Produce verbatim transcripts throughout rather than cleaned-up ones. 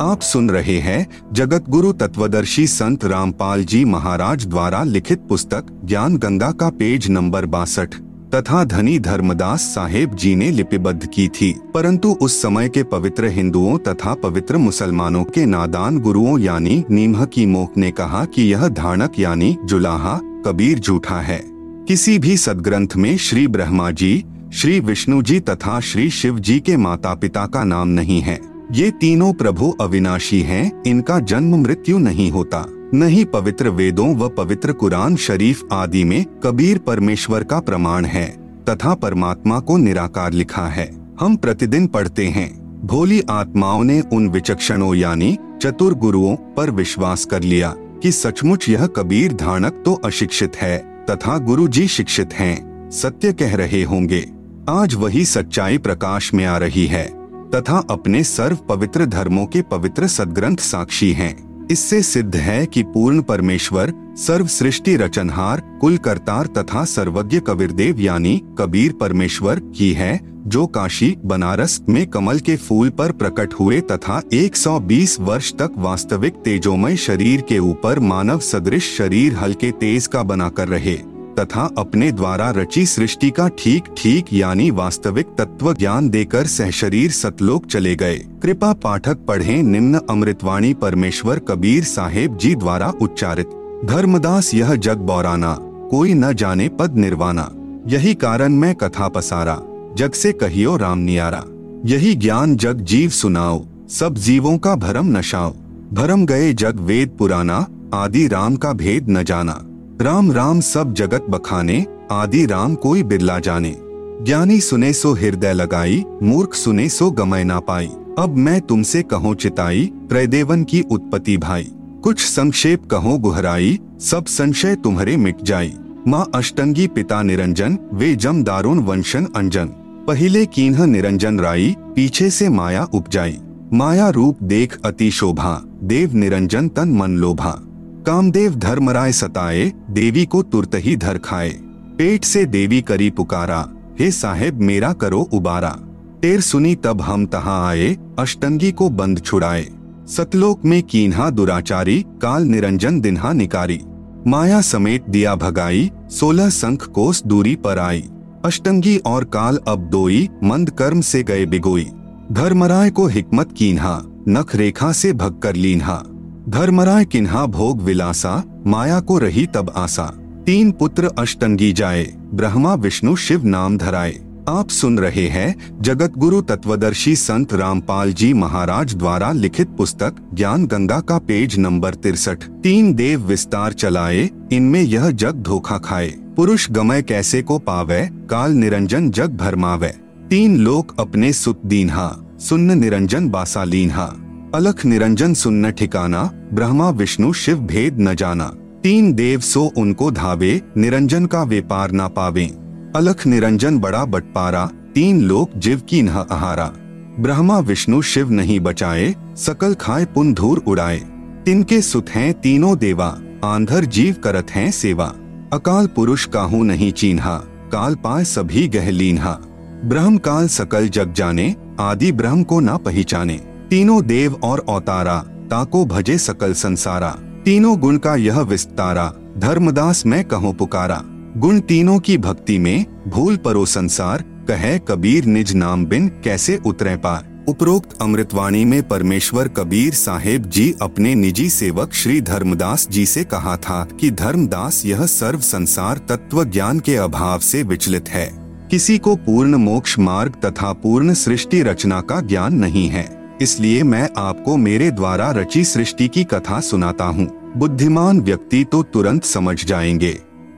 आप सुन रहे हैं जगत गुरु तत्वदर्शी संत रामपाल जी महाराज द्वारा लिखित पुस्तक ज्ञान गंगा का पेज नंबर बासठ तथा धनी धर्मदास साहेब जी ने लिपिबद्ध की थी, परंतु उस समय के पवित्र हिंदुओं तथा पवित्र मुसलमानों के नादान गुरुओं यानी नीमह की मोक ने कहा कि यह धानक यानी जुलाहा कबीर झूठा है। किसी भी सदग्रंथ में श्री ब्रह्मा जी, श्री विष्णु जी तथा श्री शिव जी के माता पिता का नाम नहीं है। ये तीनों प्रभु अविनाशी हैं, इनका जन्म मृत्यु नहीं होता। नहीं पवित्र वेदों व पवित्र कुरान शरीफ आदि में कबीर परमेश्वर का प्रमाण है तथा परमात्मा को निराकार लिखा है। हम प्रतिदिन पढ़ते हैं। भोली आत्माओं ने उन विचक्षणों यानी चतुर गुरुओं पर विश्वास कर लिया कि सचमुच यह कबीर धानक तो अशिक्षित है तथा गुरु जी शिक्षित हैं, सत्य कह रहे होंगे। आज वही सच्चाई प्रकाश में आ रही है तथा अपने सर्व पवित्र धर्मों के पवित्र सदग्रंथ साक्षी हैं। इससे सिद्ध है कि पूर्ण परमेश्वर सर्व सृष्टि रचनहार कुल कर्तार तथा सर्वज्ञ कबीरदेव यानी कबीर परमेश्वर ही है, जो काशी बनारस में कमल के फूल पर प्रकट हुए तथा एक सौ बीस वर्ष तक वास्तविक तेजोमय शरीर के ऊपर मानव सदृश शरीर हल्के तेज का बनाकर रहे तथा अपने द्वारा रची सृष्टि का ठीक ठीक यानी वास्तविक तत्व ज्ञान देकर सहशरीर सतलोक चले गए। कृपा पाठक पढ़ें निम्न अमृतवाणी परमेश्वर कबीर साहेब जी द्वारा उच्चारित। धर्मदास यह जग बौराना, कोई न जाने पद निर्वाणा। यही कारण मैं कथा पसारा, जग से कहियो राम नियारा। यही ज्ञान जग जीव सुनाओ, सब जीवों का भरम नशाओ। भरम गए जग वेद पुराना, आदि राम का भेद न जाना। राम राम सब जगत बखाने, आदि राम कोई बिरला जाने। ज्ञानी सुने सो हृदय लगाई, मूर्ख सुने सो गमय ना पाई। अब मैं तुमसे कहूँ चिताई, त्रयदेवन की उत्पत्ति भाई। कुछ संक्षेप कहूँ गुहराई, सब संशय तुम्हारे मिट जाई। माँ अष्टंगी पिता निरंजन, वे जम दारुण वंशन अंजन। पहिले कीन्ह निरंजन राई, पीछे से माया उपजाई। माया रूप देख अति शोभा, देव निरंजन तन मन लोभा। कामदेव धर्मराय सताए, देवी को तुरत ही धर खाए। पेट से देवी करी पुकारा, हे साहेब मेरा करो उबारा। तेर सुनी तब हम तहां आए, अष्टंगी को बंद छुड़ाए। सतलोक में कीन्हा दुराचारी, काल निरंजन दिन्हा निकारी। माया समेत दिया भगाई, सोलह संख कोस दूरी पर आई। अष्टंगी और काल अब दोई, मंद कर्म से गए बिगोई। धर्मराय को हिकमत कीन्हा, नख रेखा से भग कर लीन्हा। धर्मराय किन्हा भोग विलासा, माया को रही तब आसा। तीन पुत्र अष्टंगी जाए, ब्रह्मा विष्णु शिव नाम धराए। आप सुन रहे हैं जगत गुरु तत्वदर्शी संत रामपाल जी महाराज द्वारा लिखित पुस्तक ज्ञान गंगा का पेज नंबर तिरसठ। तीन देव विस्तार चलाए, इनमें यह जग धोखा खाए। पुरुष गमय कैसे को पावे, काल निरंजन जग भरमावे। तीन लोक अपने सुत दीन्हा, सुन्न निरंजन बासा लीन्हा। अलख निरंजन सुन्न ठिकाना, ब्रह्मा विष्णु शिव भेद न जाना। तीन देव सो उनको धावे, निरंजन का व्यापार ना पावे। अलख निरंजन बड़ा बटपारा, तीन लोक जीव की न आहारा। ब्रह्मा विष्णु शिव नहीं बचाए, सकल खाए पुन धूर उड़ाए। तिनके सुत हैं तीनों देवा, आंधर जीव करत हैं सेवा। अकाल पुरुष काहू नहीं चीन्हा, काल पाए सभी गहलीन्हा। ब्रह्म काल सकल जग जाने, आदि ब्रह्म को ना पहचाने। तीनों देव और अवतारा, ताको भजे सकल संसारा। तीनों गुण का यह विस्तारा, धर्मदास मैं कहूँ पुकारा। गुण तीनों की भक्ति में भूल परो संसार, कहे कबीर निज नाम बिन कैसे उतरे पार। उपरोक्त अमृतवाणी में परमेश्वर कबीर साहेब जी अपने निजी सेवक श्री धर्मदास जी से कहा था कि धर्मदास यह सर्व संसार तत्व ज्ञान के अभाव से विचलित है। किसी को पूर्ण मोक्ष मार्ग तथा पूर्ण सृष्टि रचना का ज्ञान नहीं है, इसलिए मैं आपको मेरे द्वारा रची सृष्टि की कथा सुनाता हूँ। बुद्धिमान व्यक्ति तो तुरंत समझ जाएंगे,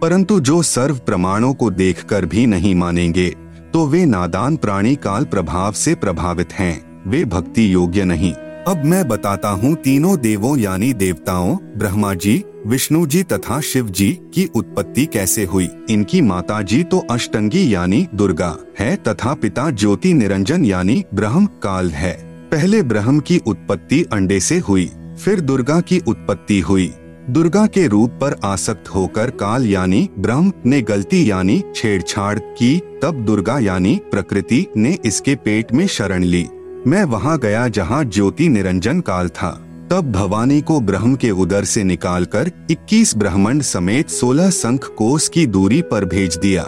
परंतु जो सर्व प्रमाणों को देखकर भी नहीं मानेंगे तो वे नादान प्राणी काल प्रभाव से प्रभावित हैं, वे भक्ति योग्य नहीं। अब मैं बताता हूँ तीनों देवों यानी देवताओं ब्रह्मा जी, विष्णु जी तथा शिव जी की उत्पत्ति कैसे हुई। इनकी माता जी तो अष्टंगी यानी दुर्गा है तथा पिता ज्योति निरंजन यानी ब्रह्म काल है। पहले ब्रह्म की उत्पत्ति अंडे से हुई, फिर दुर्गा की उत्पत्ति हुई। दुर्गा के रूप पर आसक्त होकर काल यानी ब्रह्म ने गलती यानी छेड़छाड़ की, तब दुर्गा यानी प्रकृति ने इसके पेट में शरण ली। मैं वहां गया जहां ज्योति निरंजन काल था। तब भवानी को ब्रह्म के उदर से निकालकर इक्कीस ब्रह्मांड समेत सोलह संख कोस की दूरी पर भेज दिया।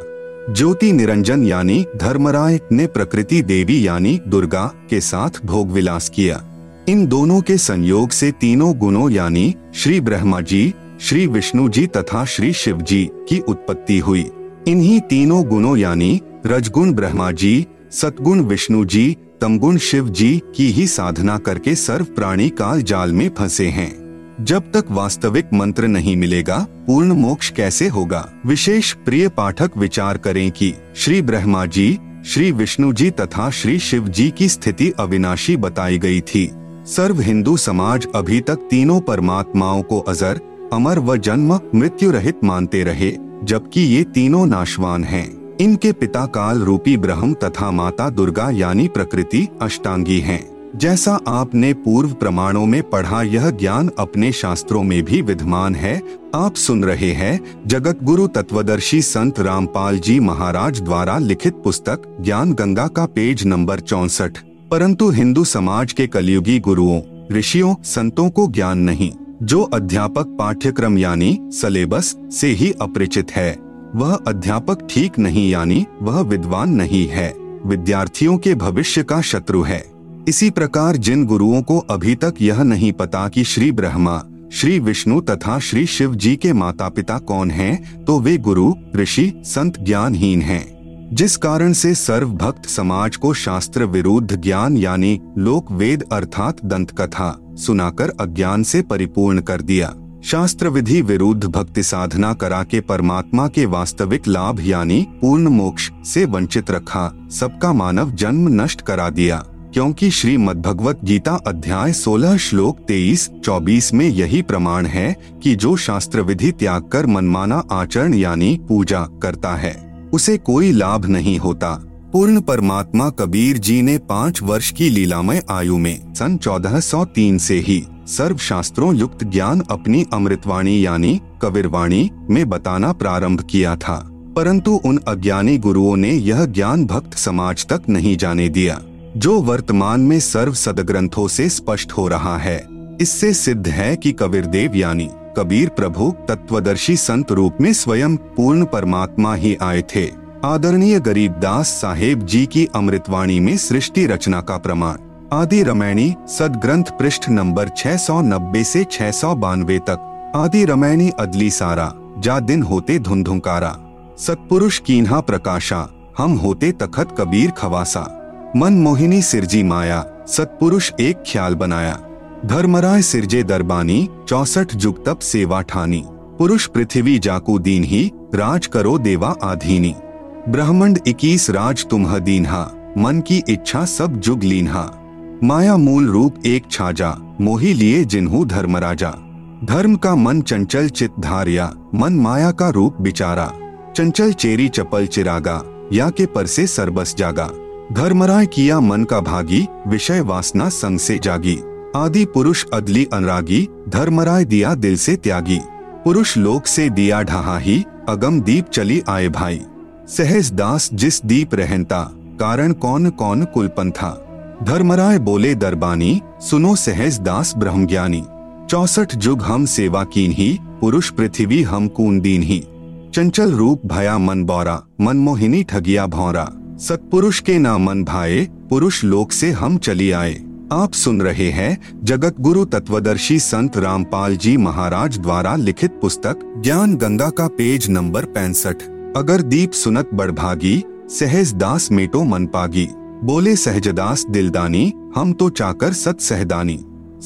ज्योति निरंजन यानी धर्मराय ने प्रकृति देवी यानी दुर्गा के साथ भोग विलास किया। इन दोनों के संयोग से तीनों गुणों यानी श्री ब्रह्मा जी, श्री विष्णु जी तथा श्री शिव जी की उत्पत्ति हुई। इन्हीं तीनों गुणों यानी रजगुण ब्रह्मा जी, सतगुण विष्णु जी, तमगुण शिव जी की ही साधना करके सर्व प्राणी काल जाल में फंसे हैं। जब तक वास्तविक मंत्र नहीं मिलेगा पूर्ण मोक्ष कैसे होगा। विशेष प्रिय पाठक विचार करें कि श्री ब्रह्मा जी, श्री विष्णु जी तथा श्री शिव जी की स्थिति अविनाशी बताई गई थी। सर्व हिंदू समाज अभी तक तीनों परमात्माओं को अजर, अमर व जन्म मृत्यु रहित मानते रहे, जबकि ये तीनों नाशवान हैं। इनके पिता काल रूपी ब्रह्म तथा माता दुर्गा यानी प्रकृति अष्टांगी हैं। जैसा आपने पूर्व प्रमाणों में पढ़ा यह ज्ञान अपने शास्त्रों में भी विद्यमान है। आप सुन रहे हैं जगत गुरु तत्वदर्शी संत रामपाल जी महाराज द्वारा लिखित पुस्तक ज्ञान गंगा का पेज नंबर चौसठ। परंतु हिंदू समाज के कलियुगी गुरुओं, ऋषियों, संतों को ज्ञान नहीं, जो अध्यापक पाठ्यक्रम यानी सिलेबस से ही अपरिचित है वह अध्यापक ठीक नहीं यानी वह विद्वान नहीं है, विद्यार्थियों के भविष्य का शत्रु है। इसी प्रकार जिन गुरुओं को अभी तक यह नहीं पता कि श्री ब्रह्मा, श्री विष्णु तथा श्री शिव जी के माता पिता कौन हैं, तो वे गुरु, ऋषि, संत ज्ञानहीन हैं। जिस कारण से सर्व भक्त समाज को शास्त्र विरुद्ध ज्ञान यानी लोक वेद अर्थात दंतकथा सुनाकर अज्ञान से परिपूर्ण कर दिया। शास्त्र विधि विरुद्ध भक्ति साधना करा के परमात्मा के वास्तविक लाभ यानी पूर्ण मोक्ष से वंचित रखा। सबका मानव जन्म नष्ट करा दिया, क्योंकि श्रीमद् भगवत गीता अध्याय सोलह श्लोक तेईस चौबीस में यही प्रमाण है कि जो शास्त्र विधि त्याग कर मनमाना आचरण यानी पूजा करता है उसे कोई लाभ नहीं होता। पूर्ण परमात्मा कबीर जी ने पाँच वर्ष की लीलामय आयु में सन चौदह सौ तीन से ही सर्व शास्त्रों युक्त ज्ञान अपनी अमृतवाणी यानी कबीरवाणी में बताना प्रारंभ किया था। परंतु उन अज्ञानी गुरुओं ने यह ज्ञान भक्त समाज तक नहीं जाने दिया, जो वर्तमान में सर्व सदग्रंथों से स्पष्ट हो रहा है। इससे सिद्ध है कि कबीरदेव यानी कबीर प्रभु तत्वदर्शी संत रूप में स्वयं पूर्ण परमात्मा ही आए थे। आदरणीय गरीब दास साहेब जी की अमृतवाणी में सृष्टि रचना का प्रमाण आदि रामायणी सदग्रंथ पृष्ठ नंबर छह सौ नब्बे से छह सौ बानवे तक, आदि रामायणी अदली सारा, जा दिन होते धुंधुकारा, सतपुरुष कीन्हा प्रकाशा, हम होते तखत कबीर खवासा, मन मोहिनी सिरजी माया, सतपुरुष एक ख्याल बनाया, धर्मराय सिरजे दरबानी, चौसठ जुग तप सेवा ठानी, पुरुष पृथ्वी जाकू दीन ही, राज करो देवा आधीनी, ब्राह्मण इक्कीस राज तुम्ह दीन्हा, मन की इच्छा सब जुग लीन्हा, माया मूल रूप एक छाजा, मोहि लिए जिन्हू धर्मराजा, धर्म का मन चंचल चित धारिया, मन माया का रूप बिचारा, चंचल चेरी चपल चिरागा, या के पर से सरबस जागा, धर्मराय किया मन का भागी, विषय वासना संग से जागी, आदि पुरुष अदली अनुरागी, धर्मराय दिया दिल से त्यागी, पुरुष लोक से दिया ढहा ही, अगम दीप चली आए भाई, सहज दास जिस दीप रहनता, कारण कौन कौन कुलपंथा, धर्मराय बोले दरबानी, सुनो सहज दास ब्रह्मज्ञानी, चौसठ जुग हम सेवा कीन्ही, पुरुष पृथ्वी हम कून दीन्ही, चंचल रूप भया मन बौरा, मन मोहिनी ठगिया भौरा, सतपुरुष के ना मन भाए, पुरुष लोक से हम चली आए। आप सुन रहे हैं जगत गुरु तत्वदर्शी संत रामपाल जी महाराज द्वारा लिखित पुस्तक ज्ञान गंगा का पेज नंबर पैंसठ। अगर दीप सुनत बड़भागी, सहज दास मेटो मन पागी, बोले सहजदास दिलदानी, हम तो चाकर सत सहदानी,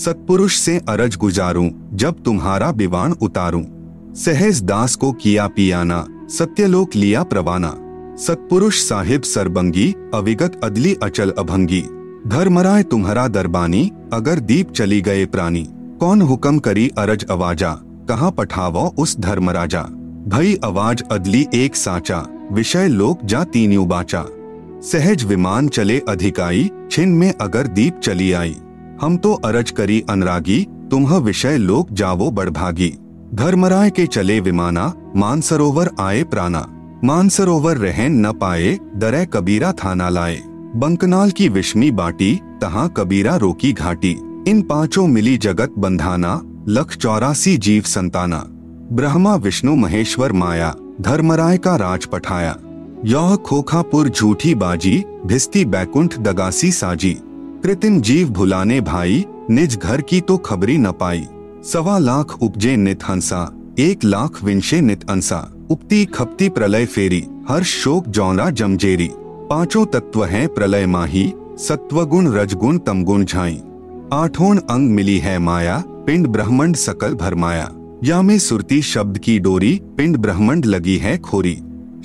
सतपुरुष से अरज गुजारूं, जब तुम्हारा विवान उतारूं, सहज दास को किया पियाना, सत्यलोक लिया प्रवाना, सतपुरुष साहिब सरबंगी, अविगत अदली अचल अभंगी, धर्मराय तुम्हारा दरबानी, अगर दीप चली गए प्राणी, कौन हुक्म करी अरज आवाजा, कहाँ पठावो उस धर्मराजा, भई आवाज अदली एक साचा, विषय लोक जा तीन्यू बाचा, सहज विमान चले अधिकाई, छिन में अगर दीप चली आई, हम तो अरज करी अनुरागी, तुम्ह विषय लोक जावो बड़भागी, धर्मराय के चले विमाना, मानसरोवर आए प्राणा, मानसरोवर रहन न पाए, दरे कबीरा थाना लाए, बंकनाल की विषमी बाटी, तहां कबीरा रोकी घाटी, इन पांचों मिली जगत बंधाना, लख चौरासी जीव संताना। ब्रह्मा विष्णु महेश्वर माया, धर्मराय का राज पठाया। यह खोखापुर झूठी बाजी, भिस्ती बैकुंठ दगासी साजी। कृत्रिम जीव भुलाने भाई, निज घर की तो खबरी न पाई। सवा लाख उपजे नित हंसा, एक लाख विंशे नित अंसा। उपती खपती प्रलय फेरी, हर शोक जौरा जमजेरी। पांचों तत्व हैं प्रलय माही, सत्वगुण रजगुण तमगुण झाई। आठों अंग मिली है माया, पिंड ब्रह्मंड सकल भरमाया। या में सुरती शब्द की डोरी, पिंड ब्रह्मंड लगी है खोरी।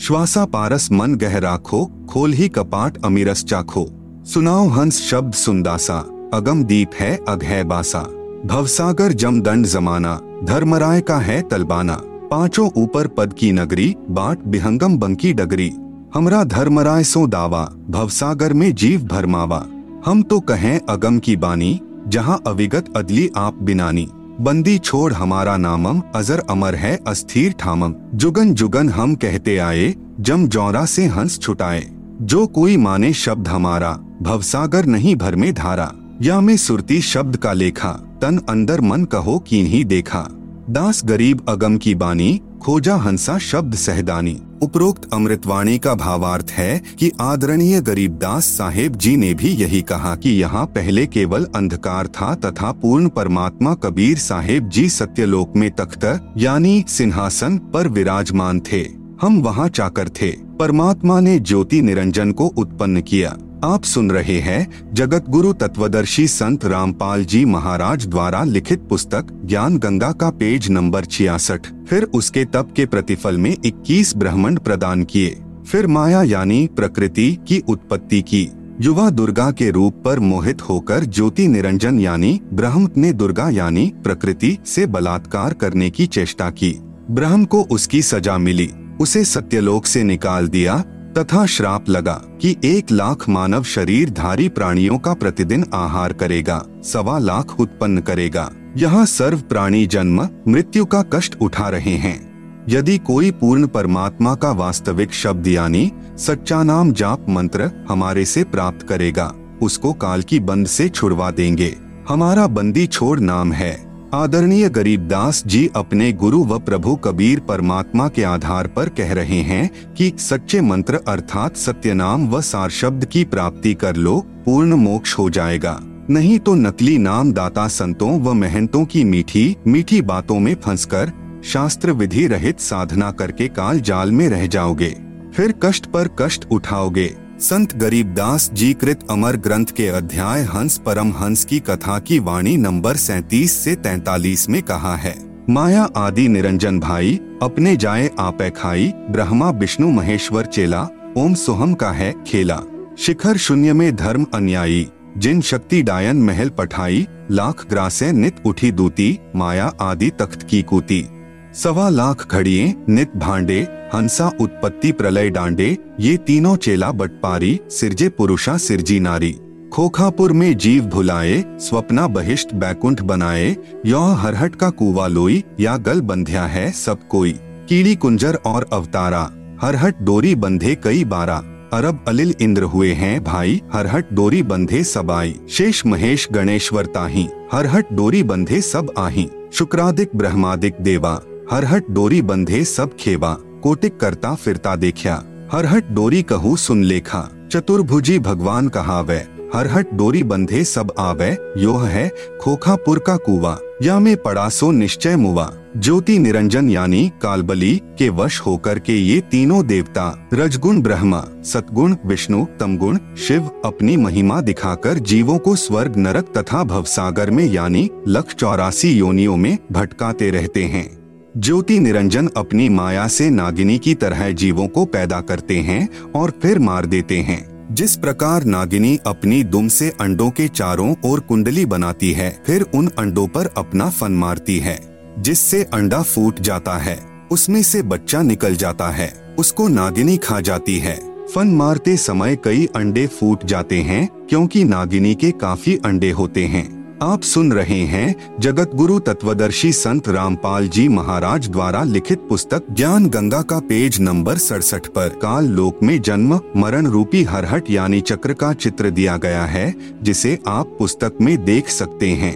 श्वासा पारस मन गह राखो, खोल ही कपाट अमीरस चाखो। सुनाओ हंस शब्द सुंदासा, अगम दीप है अगह बासा। भवसागर जमदंड जमाना, धर्मराय का है तलबाना। पांचों ऊपर पद की नगरी, बाट बिहंगम बंकी डगरी। हमरा धर्मराय सो दावा, भवसागर में जीव भरमावा। हम तो कहें अगम की बानी, जहाँ अविगत अदली आप बिनानी। बंदी छोड़ हमारा नामम, अजर अमर है अस्थिर ठामम। जुगन जुगन हम कहते आए, जम जौरा से हंस छुटाए। जो कोई माने शब्द हमारा, भवसागर नहीं भर में धारा। या में सुरती शब्द का लेखा, तन अंदर मन कहो किन्हीं देखा। दास गरीब अगम की बानी, खोजा हंसा शब्द सहदानी। उपरोक्त अमृतवाणी का भावार्थ है कि आदरणीय गरीब दास साहेब जी ने भी यही कहा कि यहाँ पहले केवल अंधकार था तथा पूर्ण परमात्मा कबीर साहेब जी सत्यलोक में तख्त यानी सिंहासन पर विराजमान थे। हम वहाँ चाकर थे। परमात्मा ने ज्योति निरंजन को उत्पन्न किया। आप सुन रहे हैं जगत गुरु तत्वदर्शी संत रामपाल जी महाराज द्वारा लिखित पुस्तक ज्ञान गंगा का पेज नंबर छियासठ। फिर उसके तप के प्रतिफल में इक्कीस ब्रह्मांड प्रदान किए। फिर माया यानी प्रकृति की उत्पत्ति की। युवा दुर्गा के रूप पर मोहित होकर ज्योति निरंजन यानी ब्रह्म ने दुर्गा यानी प्रकृति से बलात्कार करने की चेष्टा की। ब्रह्म को उसकी सजा मिली, उसे सत्यलोक से निकाल दिया तथा श्राप लगा कि एक लाख मानव शरीर धारी प्राणियों का प्रतिदिन आहार करेगा, सवा लाख उत्पन्न करेगा। यहाँ सर्व प्राणी जन्म मृत्यु का कष्ट उठा रहे हैं। यदि कोई पूर्ण परमात्मा का वास्तविक शब्द यानी सच्चा नाम जाप मंत्र हमारे से प्राप्त करेगा, उसको काल की बंद से छुड़वा देंगे। हमारा बंदी छोड़ नाम है। आदरणीय गरीब दास जी अपने गुरु व प्रभु कबीर परमात्मा के आधार पर कह रहे हैं कि सच्चे मंत्र अर्थात सत्यनाम व सार शब्द की प्राप्ति कर लो, पूर्ण मोक्ष हो जाएगा। नहीं तो नकली नाम दाता संतों व महंतों की मीठी मीठी बातों में फंसकर शास्त्र विधि रहित साधना करके काल जाल में रह जाओगे, फिर कष्ट पर कष्ट उठाओगे। संत गरीब दास जी कृत अमर ग्रंथ के अध्याय हंस परम हंस की कथा की वाणी नंबर सैतीस से तैतालीस में कहा है, माया आदि निरंजन भाई, अपने जाए आपे खाई। ब्रह्मा विष्णु महेश्वर चेला, ओम सोहम का है खेला। शिखर शून्य में धर्म अन्यायी, जिन शक्ति डायन महल पठाई। लाख ग्रासे नित उठी दूती, माया आदि तख्त की कूती। सवा लाख घड़िए नित भांडे, हंसा उत्पत्ति प्रलय डांडे। ये तीनों चेला बटपारी, सिरजे पुरुषा सिरजी नारी। खोखापुर में जीव भुलाए, स्वप्ना बहिष्ट बैकुंठ बनाए। यह हरहट का कुवा लोई, या गल बंध्या है सब कोई। कीड़ी कुंजर और अवतारा, हरहट डोरी बंधे कई बारा। अरब अलिल इंद्र हुए हैं भाई, हरहट डोरी बंधे सबाई। शेष महेश गणेश्वर ताही, हरहट डोरी बंधे सब आही। शुक्रादिक ब्रह्मादिक देवा, हरहट डोरी बंधे सब खेवा। कोटिक करता फिरता देखा, हरहट डोरी कहू सुन लेखा। चतुर्भुजी भगवान कहावे, हरहट डोरी बंधे सब आवे। यो है खोखापुर का कुआ, या में पड़ा सो निश्चय मुआ। ज्योति निरंजन यानी कालबली के वश होकर के ये तीनों देवता रजगुण ब्रह्मा, सतगुण विष्णु, तमगुण शिव अपनी महिमा दिखाकर जीवों को स्वर्ग नरक तथा भवसागर में यानी लख चौरासी योनियों में भटकाते रहते हैं। ज्योति निरंजन अपनी माया से नागिनी की तरह जीवों को पैदा करते हैं और फिर मार देते हैं। जिस प्रकार नागिनी अपनी दुम से अंडों के चारों ओर कुंडली बनाती है, फिर उन अंडों पर अपना फन मारती है, जिससे अंडा फूट जाता है, उसमें से बच्चा निकल जाता है, उसको नागिनी खा जाती है। फन मारते समय कई अंडे फूट जाते हैं, क्योंकि नागिनी के काफी अंडे होते हैं। आप सुन रहे हैं जगत गुरु तत्वदर्शी संत रामपाल जी महाराज द्वारा लिखित पुस्तक ज्ञान गंगा का पेज नंबर सड़सठ पर काल लोक में जन्म मरण रूपी हरहट यानी चक्र का चित्र दिया गया है, जिसे आप पुस्तक में देख सकते हैं।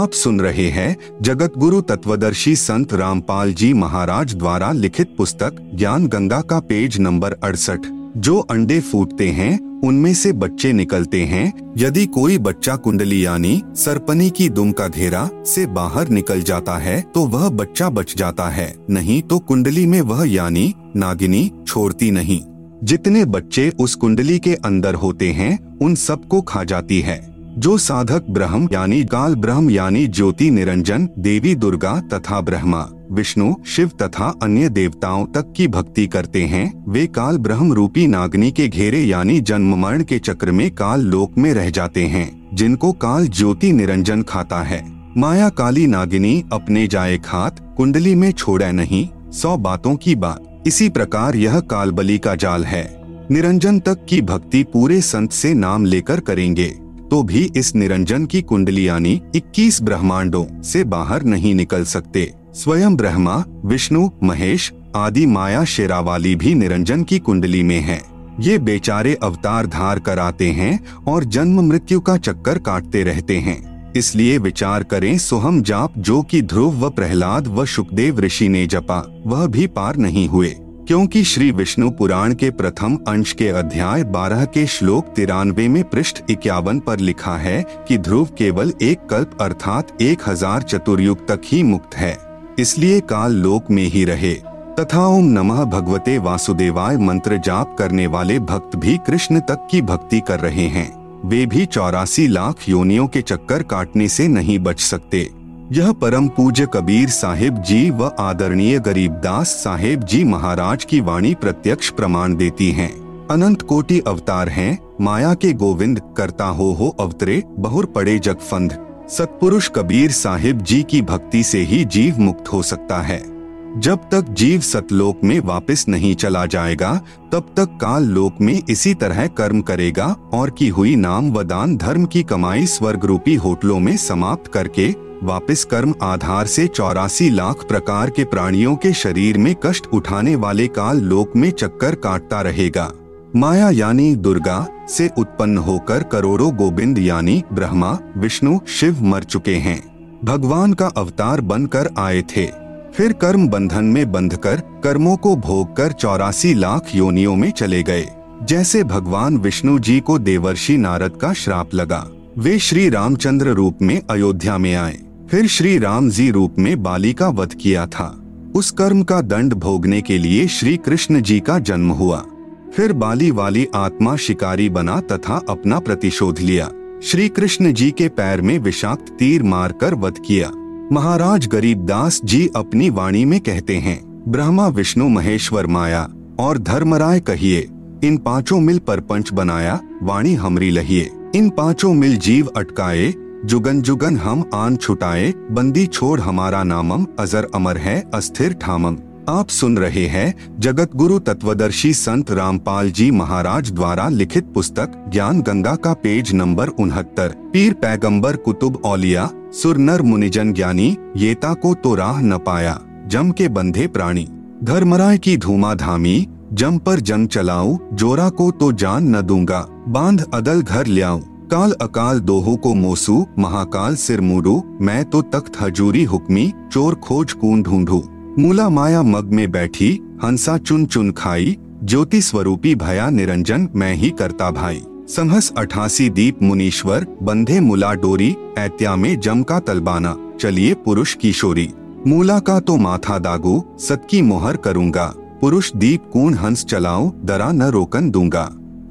आप सुन रहे हैं जगत गुरु तत्वदर्शी संत रामपाल जी महाराज द्वारा लिखित पुस्तक ज्ञान गंगा का पेज नंबर अड़सठ। जो अंडे फूटते हैं उनमें से बच्चे निकलते हैं। यदि कोई बच्चा कुंडली यानी सरपनी की दुम का घेरा से बाहर निकल जाता है तो वह बच्चा बच जाता है, नहीं तो कुंडली में वह यानी नागिनी छोड़ती नहीं। जितने बच्चे उस कुंडली के अंदर होते हैं उन सबको खा जाती है। जो साधक ब्रह्म यानी काल ब्रह्म यानी ज्योति निरंजन देवी दुर्गा तथा ब्रह्मा विष्णु शिव तथा अन्य देवताओं तक की भक्ति करते हैं वे काल ब्रह्म रूपी नागनी के घेरे यानी जन्म मरण के चक्र में काल लोक में रह जाते हैं, जिनको काल ज्योति निरंजन खाता है। माया काली नागिनी अपने जाए खात कुंडली में छोड़े नहीं, सौ बातों की बात। इसी प्रकार यह कालबली का जाल है। निरंजन तक की भक्ति पूरे संत से नाम लेकर करेंगे तो भी इस निरंजन की कुंडली यानी इक्कीस ब्रह्मांडों से बाहर नहीं निकल सकते। स्वयं ब्रह्मा विष्णु महेश आदि माया शेरावाली भी निरंजन की कुंडली में हैं। ये बेचारे अवतार धार कर आते हैं और जन्म मृत्यु का चक्कर काटते रहते हैं। इसलिए विचार करें, सोहम जाप जो कि ध्रुव व प्रहलाद व शुकदेव ऋषि ने जपा वह भी पार नहीं हुए, क्योंकि श्री विष्णु पुराण के प्रथम अंश के अध्याय बारह के श्लोक तिरानवे में पृष्ठ इक्यावन पर लिखा है कि ध्रुव केवल एक कल्प अर्थात एक हजार चतुर्युग तक ही मुक्त है, इसलिए काल लोक में ही रहे। तथा ओम नमः भगवते वासुदेवाय मंत्र जाप करने वाले भक्त भी कृष्ण तक की भक्ति कर रहे हैं, वे भी चौरासी लाख योनियों के चक्कर काटने से नहीं बच सकते। यह परम पूज्य कबीर साहिब जी व आदरणीय गरीब दास साहिब जी महाराज की वाणी प्रत्यक्ष प्रमाण देती हैं। अनंत कोटि अवतार हैं, माया के गोविंद करता हो हो अवतरे बहुर पड़े जगफंद। सतपुरुष कबीर साहिब जी की भक्ति से ही जीव मुक्त हो सकता है। जब तक जीव सतलोक में वापस नहीं चला जाएगा तब तक काल लोक में इसी तरह कर्म करेगा और की हुई नाम व दान धर्म की कमाई स्वर्ग रूपी होटलों में समाप्त करके वापिस कर्म आधार से चौरासी लाख प्रकार के प्राणियों के शरीर में कष्ट उठाने वाले काल लोक में चक्कर काटता रहेगा। माया यानी दुर्गा से उत्पन्न होकर करोड़ों गोविंद यानी ब्रह्मा विष्णु शिव मर चुके हैं, भगवान का अवतार बनकर आए थे, फिर कर्म बंधन में बंधकर कर्मों को भोगकर चौरासी लाख योनियों में चले गए। जैसे भगवान विष्णु जी को देवर्षि नारद का श्राप लगा, वे श्री रामचंद्र रूप में अयोध्या में आए, फिर श्री राम जी रूप में बाली का वध किया था। उस कर्म का दंड भोगने के लिए श्री कृष्ण जी का जन्म हुआ, फिर बाली वाली आत्मा शिकारी बना तथा अपना प्रतिशोध लिया, श्री कृष्ण जी के पैर में विषाक्त तीर मारकर वध किया। महाराज गरीबदास जी अपनी वाणी में कहते हैं, ब्रह्मा विष्णु महेश्वर माया और धर्मराय कहिए, इन पांचों मिल परपंच बनाया, वाणी हमरी लहिए। इन पांचों मिल जीव अटकाए, जुगन जुगन हम आन छुटाए, बंदी छोड़ हमारा नामम, अजर अमर है अस्थिर ठामम। आप सुन रहे हैं जगत गुरु तत्वदर्शी संत रामपाल जी महाराज द्वारा लिखित पुस्तक ज्ञान गंगा का पेज नंबर उनहत्तर। पीर पैगंबर कुतुब औलिया सुरनर मुनिजन ज्ञानी, येता को तो राह न पाया, जम के बंधे प्राणी। धर्मराय की धूमाधामी, जम पर जम चलाऊं, जोरा को तो जान न दूंगा, बांध अदल घर ल्याऊं। काल अकाल दोहो को मोसू, महाकाल सिर मुडू, मैं तो तख्त हजूरी हुक्मी, चोर खोज कून ढूंढू। मूला माया मग में बैठी, हंसा चुन चुन खाई, ज्योति स्वरूपी भया निरंजन मैं ही करता भाई। संहस अठासी दीप मुनीश्वर, बंधे मूला डोरी, ऐत्या में जम का तलबाना, चलिए पुरुष किशोरी। मूला का तो माथा दागू, सत की मोहर करूंगा, पुरुष दीप कून हंस चलाऊं, दरा न रोकन दूंगा।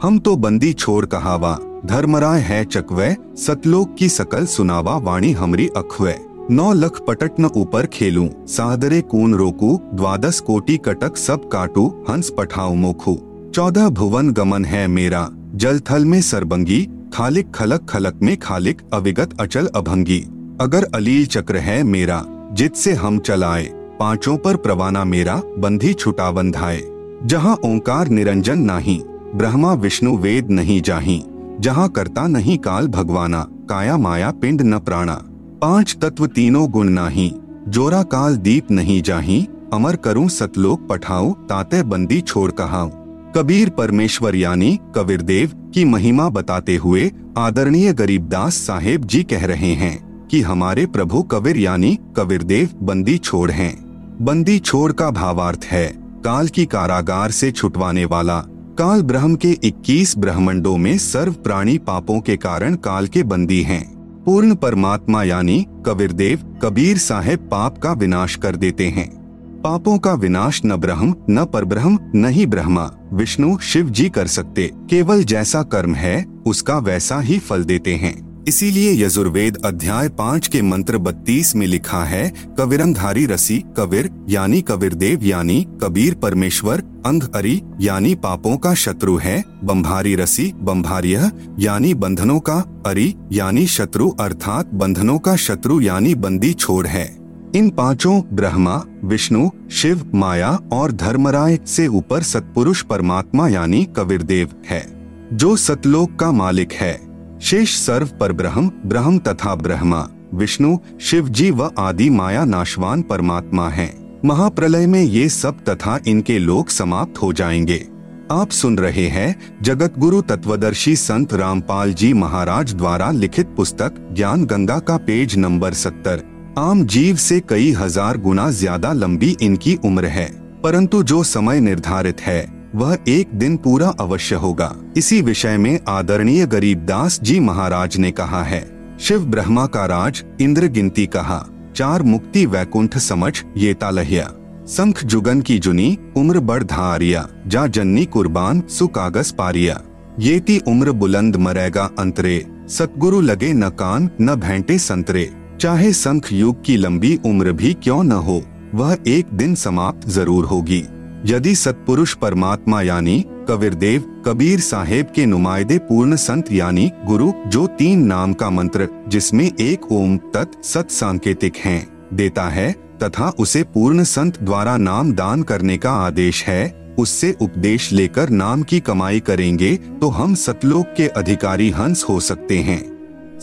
हम तो बंदी छोड़ कहावा, धर्मराय है चकवे, सतलोक की सकल सुनावा, वाणी हमरी अखवे। नौ लख पटट न ऊपर खेलूं, सादरे कून रोकू, द्वादश कोटि कटक सब काटू, हंस पठाऊ मोखू। चौदह भुवन गमन है मेरा, जल थल में सरबंगी, खालिक खलक खलक में खालिक, अविगत अचल अभंगी। अगर अलील चक्र है मेरा, जित से हम चलाए, पांचों पर प्रवाना मेरा, बंधी छुटा बंधाए। जहाँ ओंकार निरंजन नाही, ब्रह्मा विष्णु वेद नहीं जाही, जहाँ करता नहीं काल भगवाना, काया माया पिंड न प्राणा, पांच तत्व तीनों गुण नाही, जोरा काल दीप नहीं जाही, अमर करूं सतलोक पठाऊं, ताते बंदी छोड़ कहाऊं। कबीर परमेश्वर यानी कबीरदेव की महिमा बताते हुए आदरणीय गरीब दास साहेब जी कह रहे हैं कि हमारे प्रभु कबीर यानी कबीरदेव बंदी छोड़ हैं। बंदी छोड़ का भावार्थ है काल की कारागार से छुटवाने वाला। काल ब्रह्म के इक्कीस ब्रह्मंडों में सर्व प्राणी पापों के कारण काल के बंदी हैं। पूर्ण परमात्मा यानी कबीरदेव कबीर साहेब पाप का विनाश कर देते हैं। पापों का विनाश न ब्रह्म न परब्रह्म न ही ब्रह्मा विष्णु शिव जी कर सकते। केवल जैसा कर्म है उसका वैसा ही फल देते हैं। इसीलिए यजुर्वेद अध्याय पाँच के मंत्र बत्तीस में लिखा है, कविरंधारी रसी कबीर यानी कबीरदेव यानी कबीर परमेश्वर अंधहरि यानी पापों का शत्रु है, बंभारी रसी बंभार्य यानी बंधनों का, अरि यानी शत्रु अर्थात बंधनों का शत्रु यानी बंदी छोड़ है। इन पांचों ब्रह्मा विष्णु शिव माया और धर्मराय से ऊपर सतपुरुष परमात्मा यानी कबीरदेव है जो सतलोक का मालिक है। शेष सर्व परब्रह्म ब्रह्म तथा ब्रह्मा विष्णु शिव जी व आदि माया नाशवान परमात्मा हैं। महाप्रलय में ये सब तथा इनके लोक समाप्त हो जाएंगे। आप सुन रहे हैं जगत गुरु तत्वदर्शी संत रामपाल जी महाराज द्वारा लिखित पुस्तक ज्ञान गंगा का पेज नंबर सत्तर। आम जीव से कई हजार गुना ज्यादा लंबी इनकी उम्र है, परंतु जो समय निर्धारित है वह एक दिन पूरा अवश्य होगा। इसी विषय में आदरणीय गरीब दास जी महाराज ने कहा है, शिव ब्रह्मा का राज इंद्र गिनती कहा, चार मुक्ति वैकुंठ समझ ये तालहिया, संख जुगन की जुनी उम्र बढ़ धारिया, जा जन्नी कुर्बान सुकागस पारिया, येती उम्र बुलंद मरेगा अंतरे, सतगुरु लगे न कान न भेंटे संतरे। चाहे संख युग की लंबी उम्र भी क्यों न हो, वह एक दिन समाप्त जरूर होगी। यदि सतपुरुष परमात्मा यानी कबीरदेव कबीर साहेब के नुमाइंदे पूर्ण संत यानी गुरु जो तीन नाम का मंत्र जिसमें एक ओम तत् सत सांकेतिक है देता है तथा उसे पूर्ण संत द्वारा नाम दान करने का आदेश है, उससे उपदेश लेकर नाम की कमाई करेंगे तो हम सतलोक के अधिकारी हंस हो सकते हैं।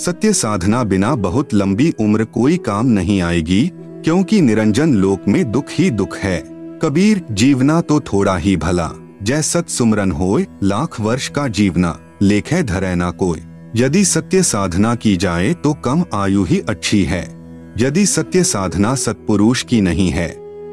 सत्य साधना बिना बहुत लंबी उम्र कोई काम नहीं आएगी, क्योंकि निरंजन लोक में दुख ही दुख है। कबीर जीवना तो थोड़ा ही भला, जय सत सुमरन होए, लाख वर्ष का जीवना लेखे धरे ना कोई। यदि सत्य साधना की जाए तो कम आयु ही अच्छी है। यदि सत्य साधना सत्पुरुष की नहीं है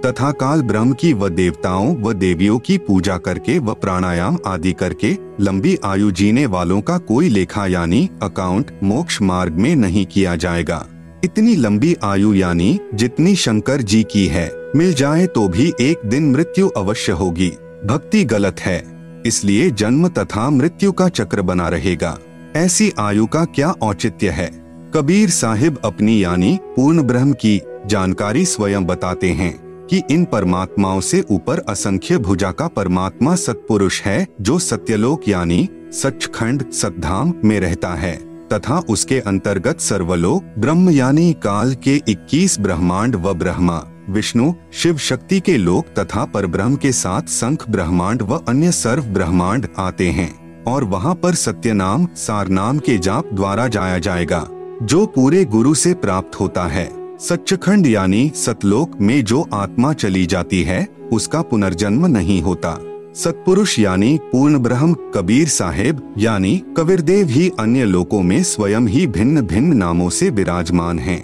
तथा काल ब्रह्म की व देवताओं व देवियों की पूजा करके व प्राणायाम आदि करके लंबी आयु जीने वालों का कोई लेखा यानी अकाउंट मोक्ष मार्ग में नहीं किया जाएगा। इतनी लंबी आयु यानी जितनी शंकर जी की है मिल जाए तो भी एक दिन मृत्यु अवश्य होगी। भक्ति गलत है, इसलिए जन्म तथा मृत्यु का चक्र बना रहेगा। ऐसी आयु का क्या औचित्य है। कबीर साहिब अपनी यानी पूर्ण ब्रह्म की जानकारी स्वयं बताते हैं कि इन परमात्माओं से ऊपर असंख्य भुजा का परमात्मा सतपुरुष है जो सत्यलोक यानी सचखंड सतधाम में रहता है तथा उसके अंतर्गत सर्वलोक ब्रह्म यानी काल के इक्कीस ब्रह्मांड व ब्रह्मा विष्णु शिव शक्ति के लोक तथा परब्रह्म के साथ संख ब्रह्मांड व अन्य सर्व ब्रह्मांड आते हैं और वहाँ पर सत्य नाम सार नाम के जाप द्वारा जाया जाएगा जो पूरे गुरु से प्राप्त होता है। सचखंड यानी सतलोक में जो आत्मा चली जाती है उसका पुनर्जन्म नहीं होता। सतपुरुष यानी पूर्ण ब्रह्म कबीर साहेब यानी कबीरदेव ही अन्य लोकों में स्वयं ही भिन्न भिन्न नामों से विराजमान हैं।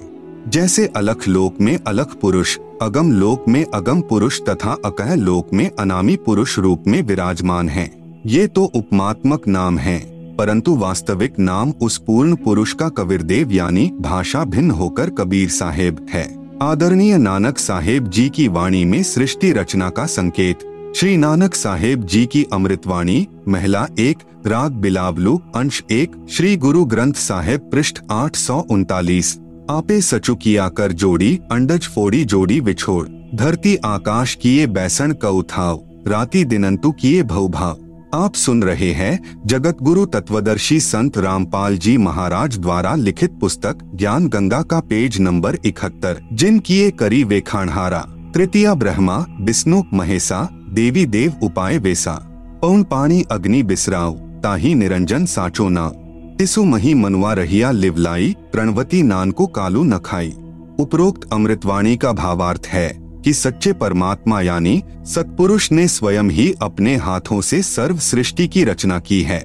जैसे अलख लोक में अलख पुरुष, अगम लोक में अगम पुरुष तथा अकह लोक में अनामी पुरुष रूप में विराजमान हैं। ये तो उपमात्मक नाम हैं, परंतु वास्तविक नाम उस पूर्ण पुरुष का कबीरदेव यानी भाषा भिन्न होकर कबीर साहेब है। आदरणीय नानक साहेब जी की वाणी में सृष्टि रचना का संकेत। श्री नानक साहेब जी की अमृतवाणी महिला एक राग बिलावलू अंश एक श्री गुरु ग्रंथ साहेब पृष्ठ आठ सौ उनतालीस। आपे सचु किया कर जोड़ी अंडज फोड़ी जोड़ी विछोड़, धरती आकाश किए बैसन कउ थाव, राति दिनंतु किए भव भाव। आप सुन रहे हैं जगत गुरु तत्वदर्शी संत रामपाल जी महाराज द्वारा लिखित पुस्तक ज्ञान गंगा का पेज नंबर इकहत्तर। जिन किए करी वे खानहारा, तृतीया ब्रह्मा विष्णु महेशा, देवी देव उपाय वेसा, पौन पानी अग्नि बिसराओ, ताही निरंजन साचो नाव। तिसु मही मनुआ रहिया लिवलाई प्रणवती नान को कालू नखाई। उपरोक्त अमृतवाणी का भावार्थ है कि सच्चे परमात्मा यानी सतपुरुष ने स्वयं ही अपने हाथों से सर्व सृष्टि की रचना की है।